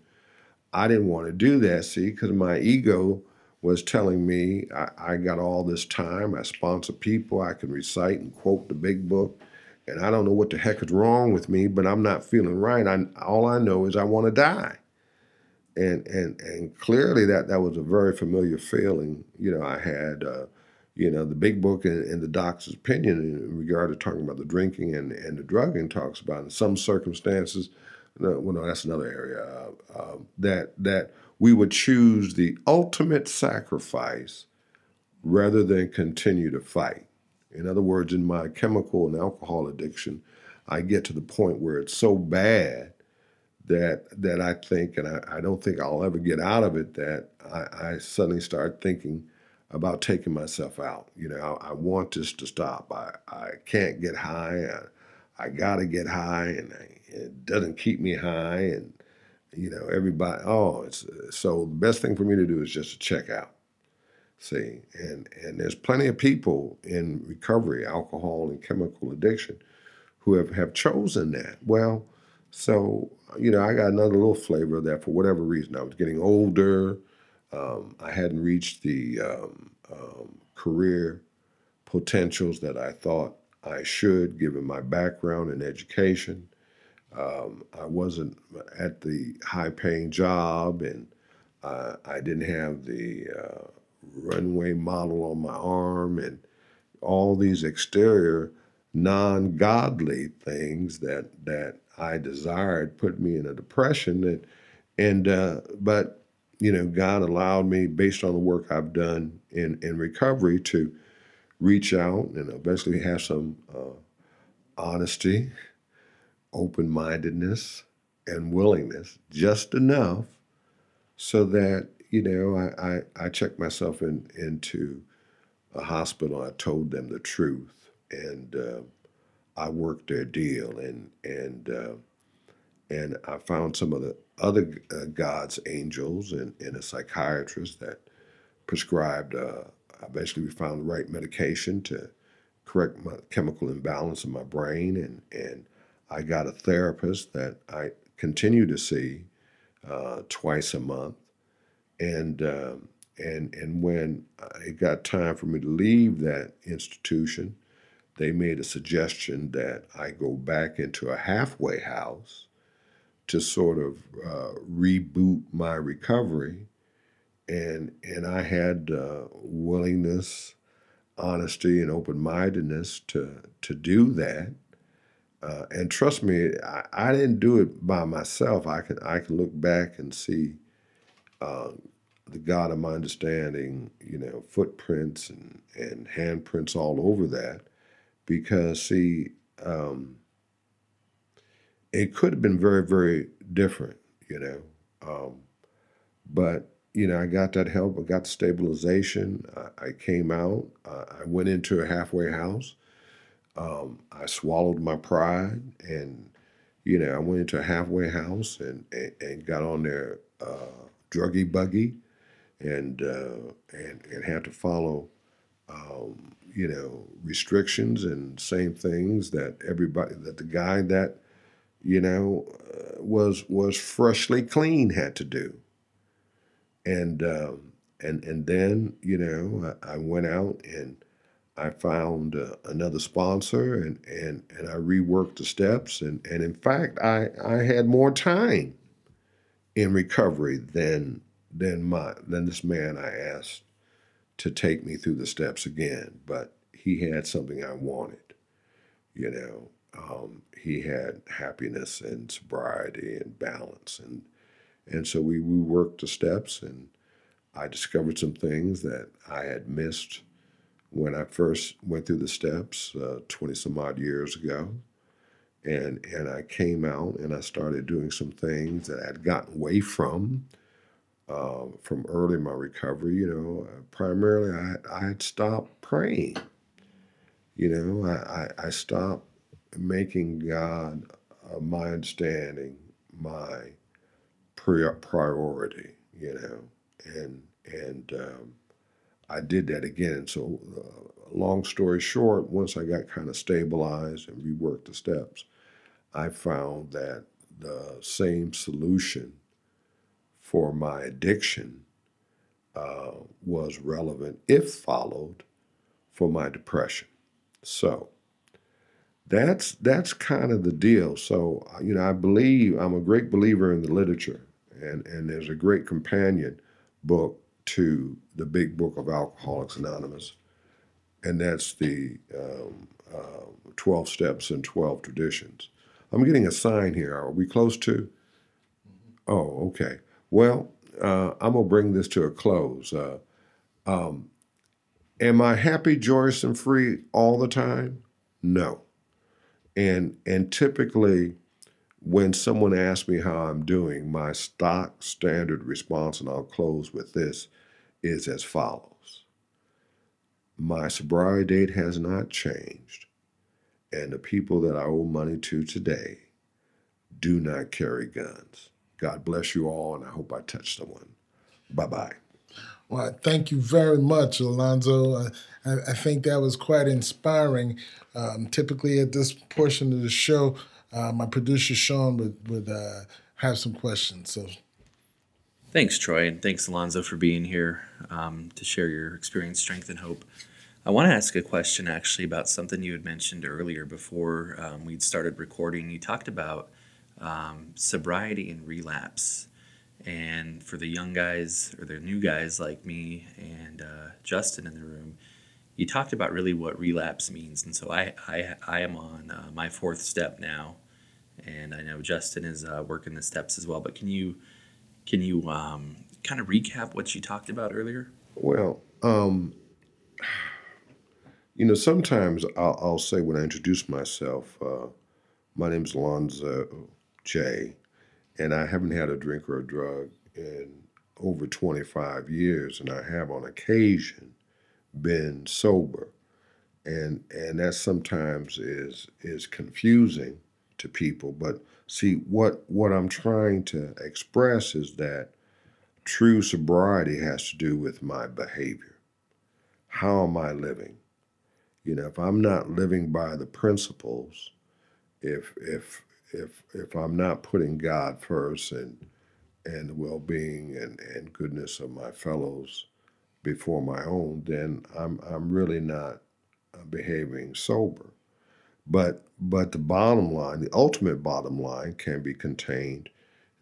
I didn't want to do that, see, because my ego was telling me I got all this time, I sponsor people, I can recite and quote the big book, and I don't know what the heck is wrong with me, but I'm not feeling right. All I know is I want to die. And clearly that was a very familiar feeling, you know, I had. You know, the big book and the doc's opinion in regard to talking about the drinking and the drugging talks about in some circumstances, that's another area, that we would choose the ultimate sacrifice rather than continue to fight. In other words, in my chemical and alcohol addiction, I get to the point where it's so bad that I think, and I don't think I'll ever get out of it, that I suddenly start thinking about taking myself out. You know, I want this to stop. I can't get high. I gotta get high, and it doesn't keep me high. And, you know, everybody, so the best thing for me to do is just to check out, see? And there's plenty of people in recovery, alcohol and chemical addiction, who have chosen that. Well, so, you know, I got another little flavor of that for whatever reason. I was getting older. I hadn't reached the career potentials that I thought I should, given my background and education. I wasn't at the high-paying job, and I didn't have the runway model on my arm, and all these exterior, non-godly things that I desired put me in a depression. But you know, God allowed me, based on the work I've done in recovery, to reach out and eventually have some honesty, open-mindedness, and willingness, just enough so that, you know, I checked myself into a hospital. I told them the truth, and I worked their deal, and I found some of the other God's angels and a psychiatrist that prescribed, eventually we found the right medication to correct my chemical imbalance in my brain. And I got a therapist that I continue to see twice a month. And when it got time for me to leave that institution, they made a suggestion that I go back into a halfway house to sort of reboot my recovery, and I had willingness, honesty, and open-mindedness to do that. And trust me, I didn't do it by myself. I can look back and see the God of my understanding, you know, footprints and handprints all over that, because see. It could have been very, very different, you know. But, you know, I got that help. I got the stabilization. I came out. I went into a halfway house. I swallowed my pride and You know, I went into a halfway house and got on their druggy buggy and had to follow, you know, restrictions and same things that everybody, that the guy that, you know, was freshly clean had to do. And then, you know, I went out and I found another sponsor and I reworked the steps. And in fact, I had more time in recovery than this man I asked to take me through the steps again. But he had something I wanted, you know. He had happiness and sobriety and balance. And so we worked the steps, and I discovered some things that I had missed when I first went through the steps 20-some-odd years ago. And I came out and I started doing some things that I'd gotten away from early in my recovery. You know, primarily I had stopped praying. You know, I stopped making God, my understanding, my priority, you know, and I did that again. And so, long story short, once I got kind of stabilized and reworked the steps, I found that the same solution for my addiction was relevant, if followed, for my depression. So that's kind of the deal. So, you know, I believe, I'm a great believer in the literature, and there's a great companion book to the big book of Alcoholics Anonymous, and that's the 12 Steps and 12 Traditions. I'm getting a sign here. Are we close to? Oh, okay. Well, I'm going to bring this to a close. Am I happy, joyous, and free all the time? No. And typically, when someone asks me how I'm doing, my stock standard response, and I'll close with this, is as follows. My sobriety date has not changed, and the people that I owe money to today do not carry guns. God bless you all, and I hope I touched someone. Bye-bye. Well, thank you very much, Alonzo. I think that was quite inspiring. Typically at this portion of the show, my producer, Sean, would have some questions. So, thanks, Troy, and thanks, Alonzo, for being here to share your experience, strength, and hope. I want to ask a question, actually, about something you had mentioned earlier before we'd started recording. You talked about sobriety and relapse. And for the young guys or the new guys like me and Justin in the room, you talked about really what relapse means. And so I am on my fourth step now, and I know Justin is working the steps as well. But can you kind of recap what you talked about earlier? Well, you know, sometimes I'll say when I introduce myself, my name's Alonzo J. And I haven't had a drink or a drug in over 25 years, and I have on occasion been sober. And that sometimes is confusing to people. But see, what I'm trying to express is that true sobriety has to do with my behavior. How am I living? You know, if I'm not living by the principles, if I'm not putting God first and the well-being and goodness of my fellows before my own, then I'm really not behaving sober. But the bottom line, the ultimate bottom line, can be contained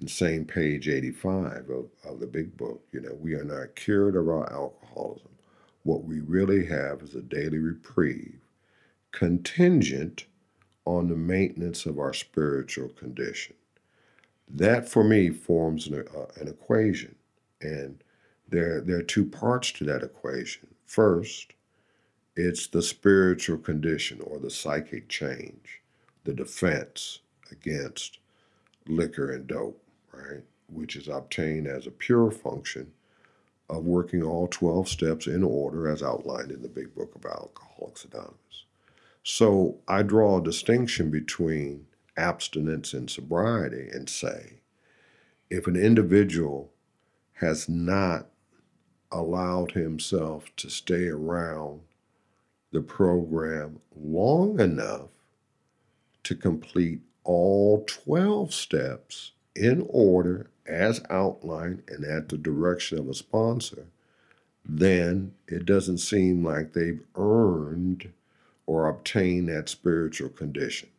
in same page 85 of the big book. You know, we are not cured of our alcoholism. What we really have is a daily reprieve, contingent on the maintenance of our spiritual condition. That, for me, forms an equation. And there are two parts to that equation. First, it's the spiritual condition or the psychic change, the defense against liquor and dope, right? Which is obtained as a pure function of working all 12 steps in order as outlined in the big book of Alcoholics Anonymous. So I draw a distinction between abstinence and sobriety and say, if an individual has not allowed himself to stay around the program long enough to complete all 12 steps in order as outlined and at the direction of a sponsor, then it doesn't seem like they've earned or obtained that spiritual condition.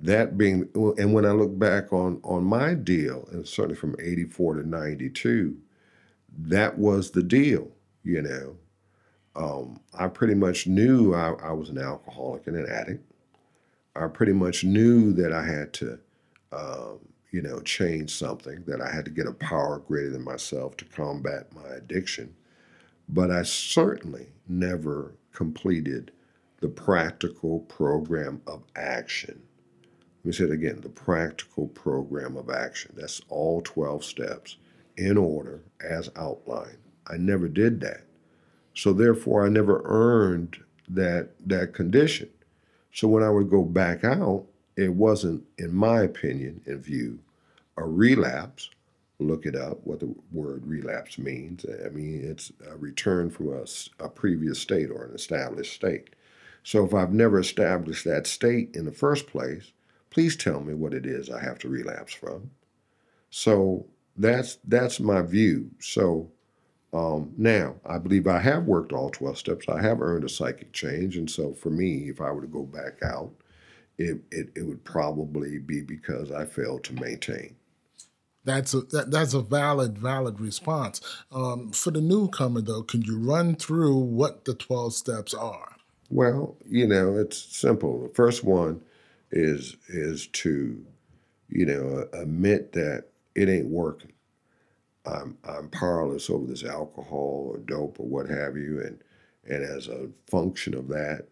That being, and when I look back on my deal, and certainly from 84 to 92, that was the deal, you know. I pretty much knew I was an alcoholic and an addict. I pretty much knew that I had to, change something, that I had to get a power greater than myself to combat my addiction. But I certainly never completed the practical program of action. Let me say it again, the practical program of action. That's all 12 steps in order as outlined. I never did that. So therefore, I never earned that condition. So when I would go back out, it wasn't, in my opinion and view, a relapse. Look it up, what the word relapse means. I mean, it's a return from a previous state or an established state. So if I've never established that state in the first place, please tell me what it is I have to relapse from. So that's my view. So now, I believe I have worked all 12 steps. I have earned a psychic change. And so for me, if I were to go back out, it would probably be because I failed to maintain. That's a valid response. For the newcomer, though, can you run through what the 12 steps are? Well, it's simple. The first one is to, admit that it ain't working. I'm powerless over this alcohol or dope or what have you, and as a function of that,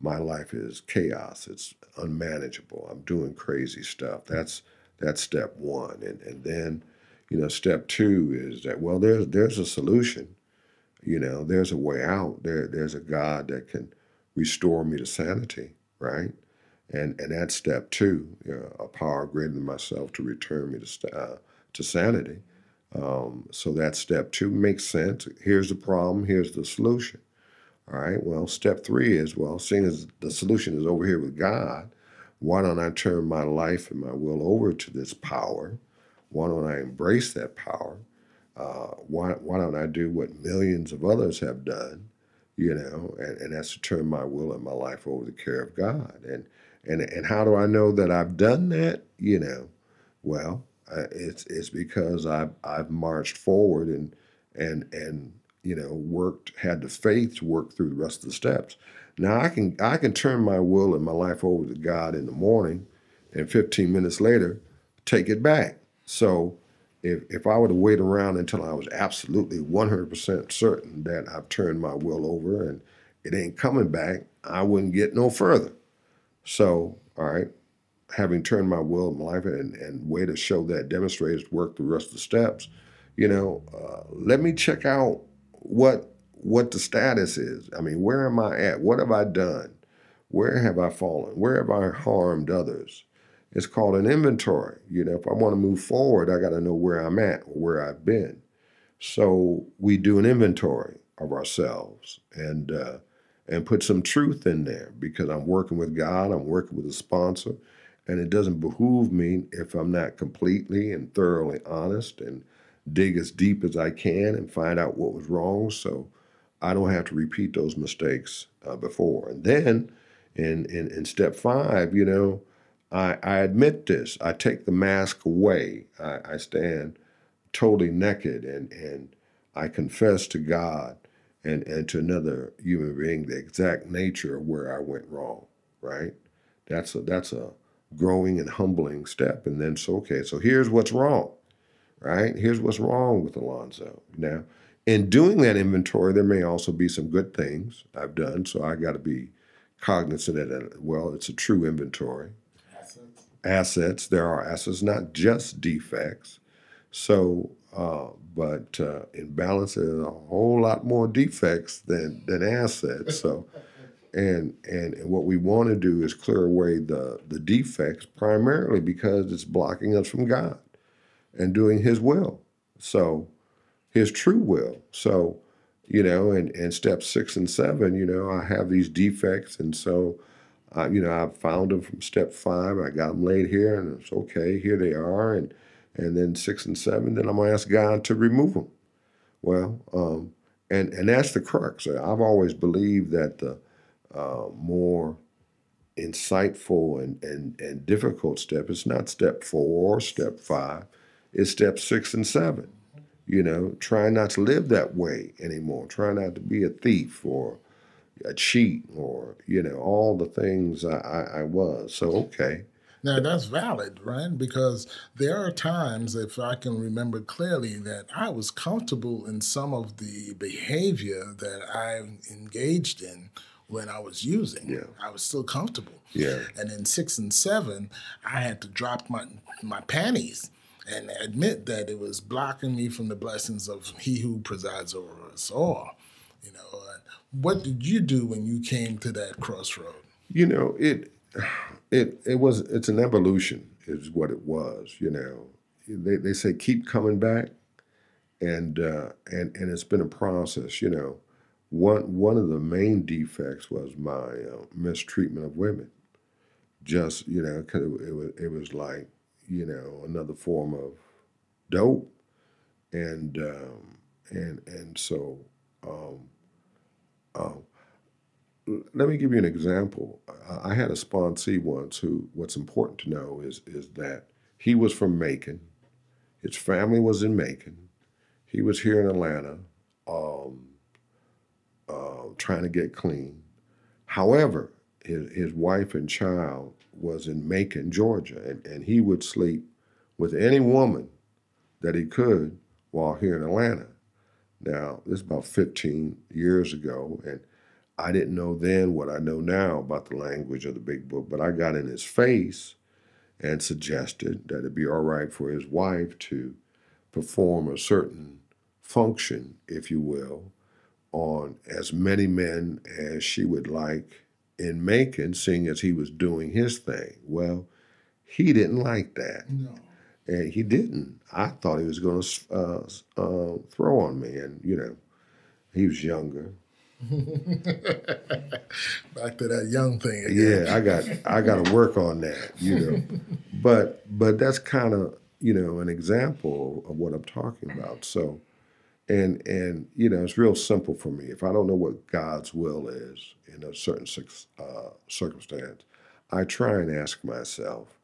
my life is chaos. It's unmanageable. I'm doing crazy stuff. That's step one, and then, step two is that there's a solution. There's a way out. There's a God that can restore me to sanity, right? And that's step two, a power greater than myself to return me to sanity. So that's step two. Makes sense. Here's the problem. Here's the solution. All right. Well, step three is, seeing as the solution is over here with God, why don't I turn my life and my will over to this power? Why don't I embrace that power? Why don't I do what millions of others have done, and that's to turn my will and my life over to the care of God. And how do I know that I've done that? It's because I've marched forward and had the faith to work through the rest of the steps. Now I can turn my will and my life over to God in the morning, and 15 minutes later take it back. So if I were to wait around until I was absolutely 100% certain that I've turned my will over and it ain't coming back, I wouldn't get no further. So all right. Having turned my will and my life and way to show that demonstrators work the rest of the steps, let me check out what the status is. I mean, where am I at? What have I done? Where have I fallen? Where have I harmed others? It's called an inventory. If I want to move forward, I got to know where I'm at or where I've been. So we do an inventory of ourselves and put some truth in there, because I'm working with God, I'm working with a sponsor. And it doesn't behoove me, if I'm not completely and thoroughly honest and dig as deep as I can and find out what was wrong, so I don't have to repeat those mistakes before. And then in step five, I admit this. I take the mask away. I stand totally naked and I confess to God and to another human being the exact nature of where I went wrong, right? That's a growing and humbling step. And then, so here's what's wrong, right? Here's what's wrong with Alonzo. Now, in doing that inventory, there may also be some good things I've done, so I got to be cognizant that, it's a true inventory. Assets. There are assets, not just defects. So, but in balance, there's a whole lot more defects than assets. So And what we want to do is clear away the defects, primarily because it's blocking us from God and doing his will. So his true will. So, you know, and steps 6 and 7, you know, I have these defects. And so, you know, I found them from step 5. I got them laid here and it's okay. Here they are. And then 6 and 7, then I'm going to ask God to remove them. Well, and that's the crux. I've always believed that the more insightful and difficult step. It's not step 4 or step 5. It's step 6 and 7. You know, try not to live that way anymore. Try not to be a thief or a cheat or, you know, all the things I was. So, okay. Now, that's valid, right? Because there are times, if I can remember clearly, that I was comfortable in some of the behavior that I engaged in when I was using. Yeah. I was still comfortable. Yeah. And in 6 and 7, I had to drop my panties and admit that it was blocking me from the blessings of he who presides over us all. You know, what did you do when you came to that crossroad? You know, it's an evolution is what it was, you know. They say keep coming back, and it's been a process, you know. One of the main defects was my mistreatment of women. Just, you know, because it was like, you know, another form of dope, and so let me give you an example. I had a sponsee once who, what's important to know is that he was from Macon, his family was in Macon, he was here in Atlanta. Trying to get clean. However, his wife and child was in Macon, Georgia, and he would sleep with any woman that he could while here in Atlanta. Now, this is about 15 years ago, and I didn't know then what I know now about the language of the big book, but I got in his face and suggested that it'd be all right for his wife to perform a certain function, if you will, on as many men as she would like in Macon, seeing as he was doing his thing. Well, he didn't like that. No. And he didn't. I thought he was going to throw on me. And, you know, he was younger. Back to that young thing again. Yeah, I got to work on that, you know. But that's kind of, you know, an example of what I'm talking about. So, And you know, it's real simple for me. If I don't know what God's will is in a certain circumstance, I try and ask myself,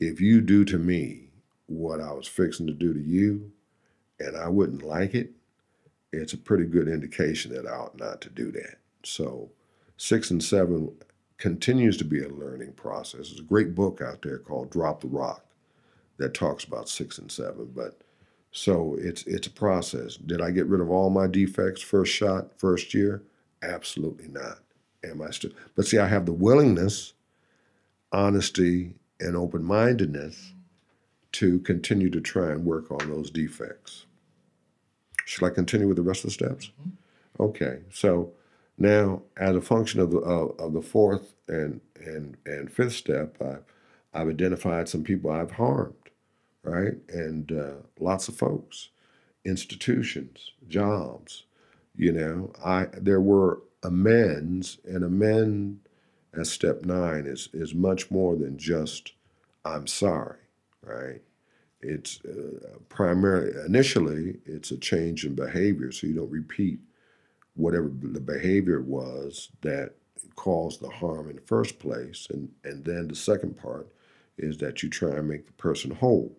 if you do to me what I was fixing to do to you, and I wouldn't like it, it's a pretty good indication that I ought not to do that. So 6 and 7 continues to be a learning process. There's a great book out there called Drop the Rock that talks about 6 and 7, but so it's a process. Did I get rid of all my defects first shot, first year? Absolutely not. Am I still? But see, I have the willingness, honesty, and open-mindedness to continue to try and work on those defects. Should I continue with the rest of the steps? Okay. So now, as a function of the 4th and 5th step, I've identified some people I've harmed. Right? And lots of folks, institutions, jobs, you know, there were amends, and amend at step 9 is much more than just, I'm sorry, right? It's initially, it's a change in behavior, so you don't repeat whatever the behavior was that caused the harm in the first place. And then the second part is that you try and make the person whole.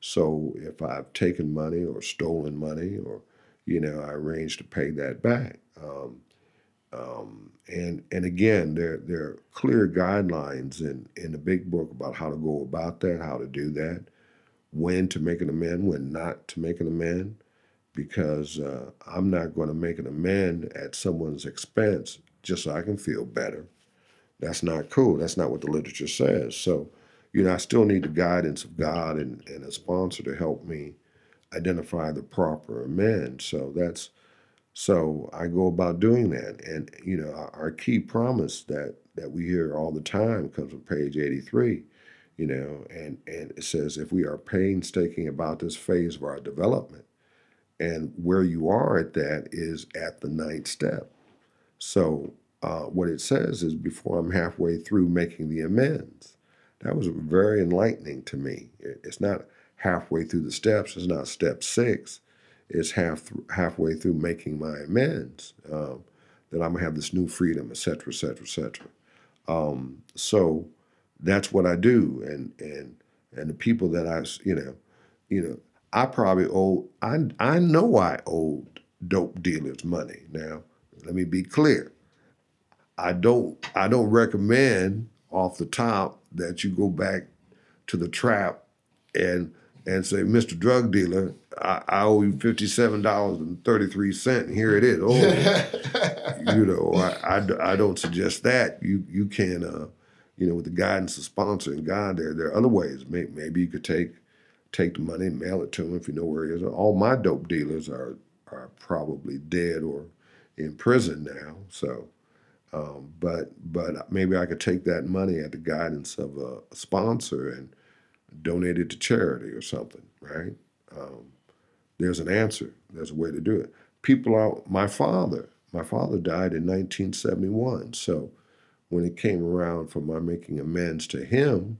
So if I've taken money or stolen money or, you know, I arrange to pay that back. And again, there are clear guidelines in the big book about how to go about that, how to do that, when to make an amend, when not to make an amend, because I'm not going to make an amend at someone's expense just so I can feel better. That's not cool. That's not what the literature says. So, you know, I still need the guidance of God and a sponsor to help me identify the proper amend. So that's So I go about doing that. And, you know, our key promise that we hear all the time comes from page 83, you know, and it says, if we are painstaking about this phase of our development, and where you are at that is at the ninth step. So what it says is, before I'm halfway through making the amends. That was very enlightening to me. It's not halfway through the steps. It's not step 6. It's halfway through making my amends, that I'm going to have this new freedom, et cetera, et cetera, et cetera. So that's what I do. And the people that I, you know, I probably owe, I know I owed dope dealers money. Now, let me be clear. I don't recommend off the top that you go back to the trap and say, Mr. Drug Dealer, I owe you $57.33, and here it is. Oh, you know, I don't suggest that. You can, you know, with the guidance of sponsor and God, there are other ways. Maybe you could take the money and mail it to him if you know where he is. All my dope dealers are probably dead or in prison now. So, but maybe I could take that money at the guidance of a sponsor and donate it to charity or something, right? There's an answer. There's a way to do it. People are, my father died in 1971. So when it came around for my making amends to him,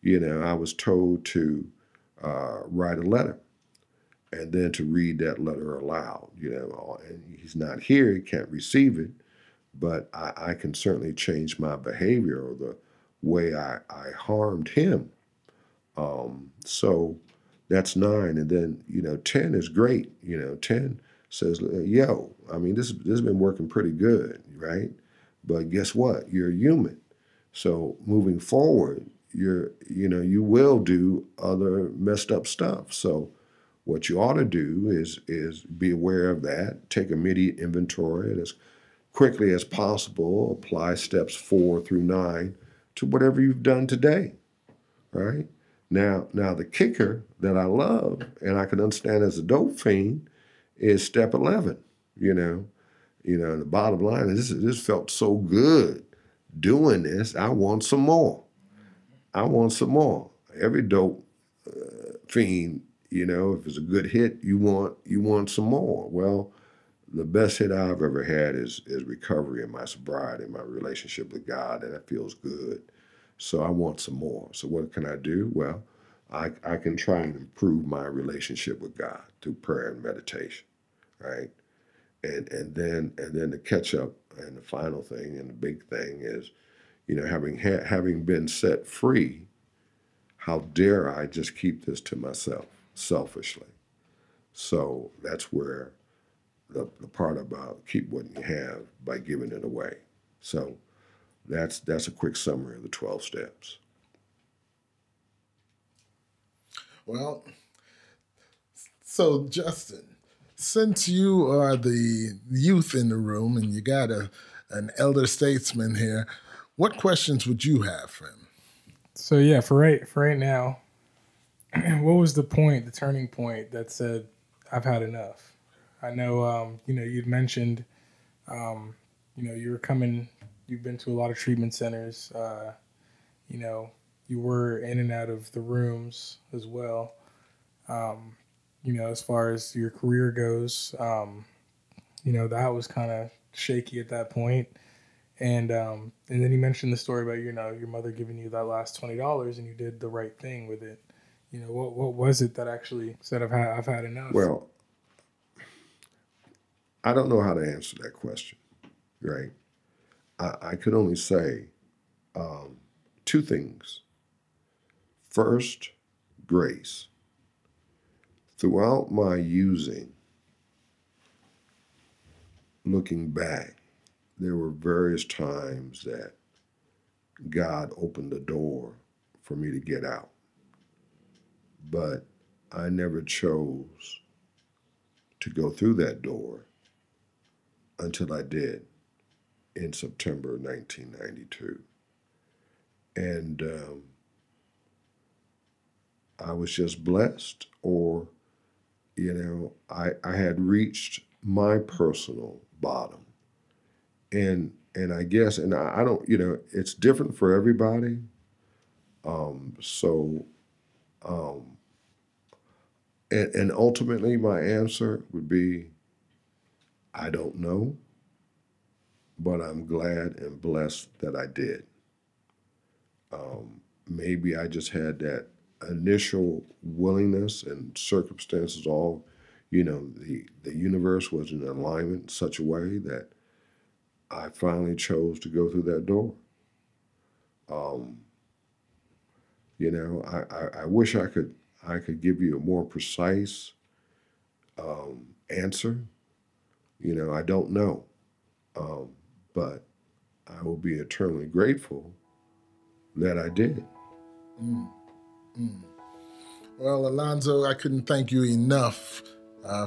you know, I was told to write a letter and then to read that letter aloud. You know, and he's not here, he can't receive it, but I can certainly change my behavior or the way I harmed him. So that's 9. And then, you know, 10 is great. You know, 10 says, yo, I mean, this has been working pretty good, right? But guess what? You're human. So moving forward, you will do other messed up stuff. So what you ought to do is be aware of that. Take immediate inventory and as quickly as possible, apply steps 4 through 9 to whatever you've done today, right? Now the kicker that I love and I can understand as a dope fiend is step 11. You know. And the bottom line is this felt so good doing this. I want some more. Every dope fiend, you know, if it's a good hit, you want some more. Well, the best hit I've ever had is recovery in my sobriety, in my relationship with God, and that feels good. So I want some more. So what can I do? Well, I can try and improve my relationship with God through prayer and meditation, right? And then the catch up and the final thing and the big thing is, you know, having been set free, how dare I just keep this to myself selfishly? So that's where the part about keep what you have by giving it away. So that's a quick summary of the 12 steps. Well, so Justin, since you are the youth in the room and you got an elder statesman here, what questions would you have for him? So yeah, for right now, what was the turning point that said, I've had enough? I know, you know, you'd mentioned, you know, you've been to a lot of treatment centers, you know, you were in and out of the rooms as well. You know, as far as your career goes, you know, that was kind of shaky at that point. And then you mentioned the story about, you know, your mother giving you that last $20 and you did the right thing with it. You know, what was it that actually said, I've had enough? Well, I don't know how to answer that question, right? I could only say 2 things. First, grace. Throughout my using, looking back, there were various times that God opened the door for me to get out. But I never chose to go through that door until I did. In September 1992. And I was just blessed, or, you know, I had reached my personal bottom. And I guess, and I don't, you know, it's different for everybody. And ultimately my answer would be, I don't know, but I'm glad and blessed that I did. Maybe I just had that initial willingness, and circumstances all, you know, the universe was in alignment in such a way that I finally chose to go through that door. You know, I wish I could give you a more precise answer. You know, I don't know, but I will be eternally grateful that I did. Mm. Mm. Well, Alonzo, I couldn't thank you enough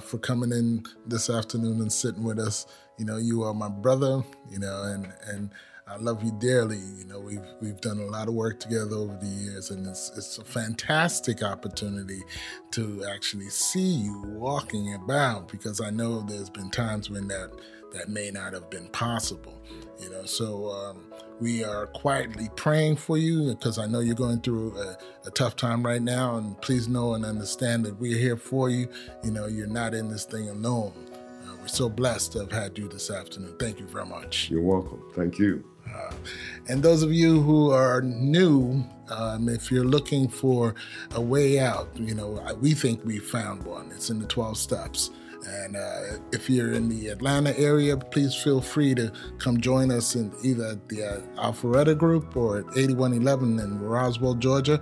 for coming in this afternoon and sitting with us. You know, you are my brother, you know, and I love you dearly. You know, we've done a lot of work together over the years, and it's a fantastic opportunity to actually see you walking about, because I know there's been times when that may not have been possible, you know. So we are quietly praying for you, because I know you're going through a tough time right now, and please know and understand that we're here for you. You know, you're not in this thing alone. We're so blessed to have had you this afternoon. Thank you very much. You're welcome. Thank you. And those of you who are new, if you're looking for a way out, you know, we think we found one. It's in the 12 steps. And if you're in the Atlanta area, please feel free to come join us in either the Alpharetta Group or at 8111 in Roswell, Georgia.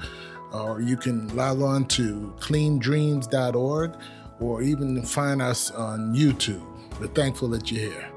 Or you can log on to cleandreams.org, or even find us on YouTube. We're thankful that you're here.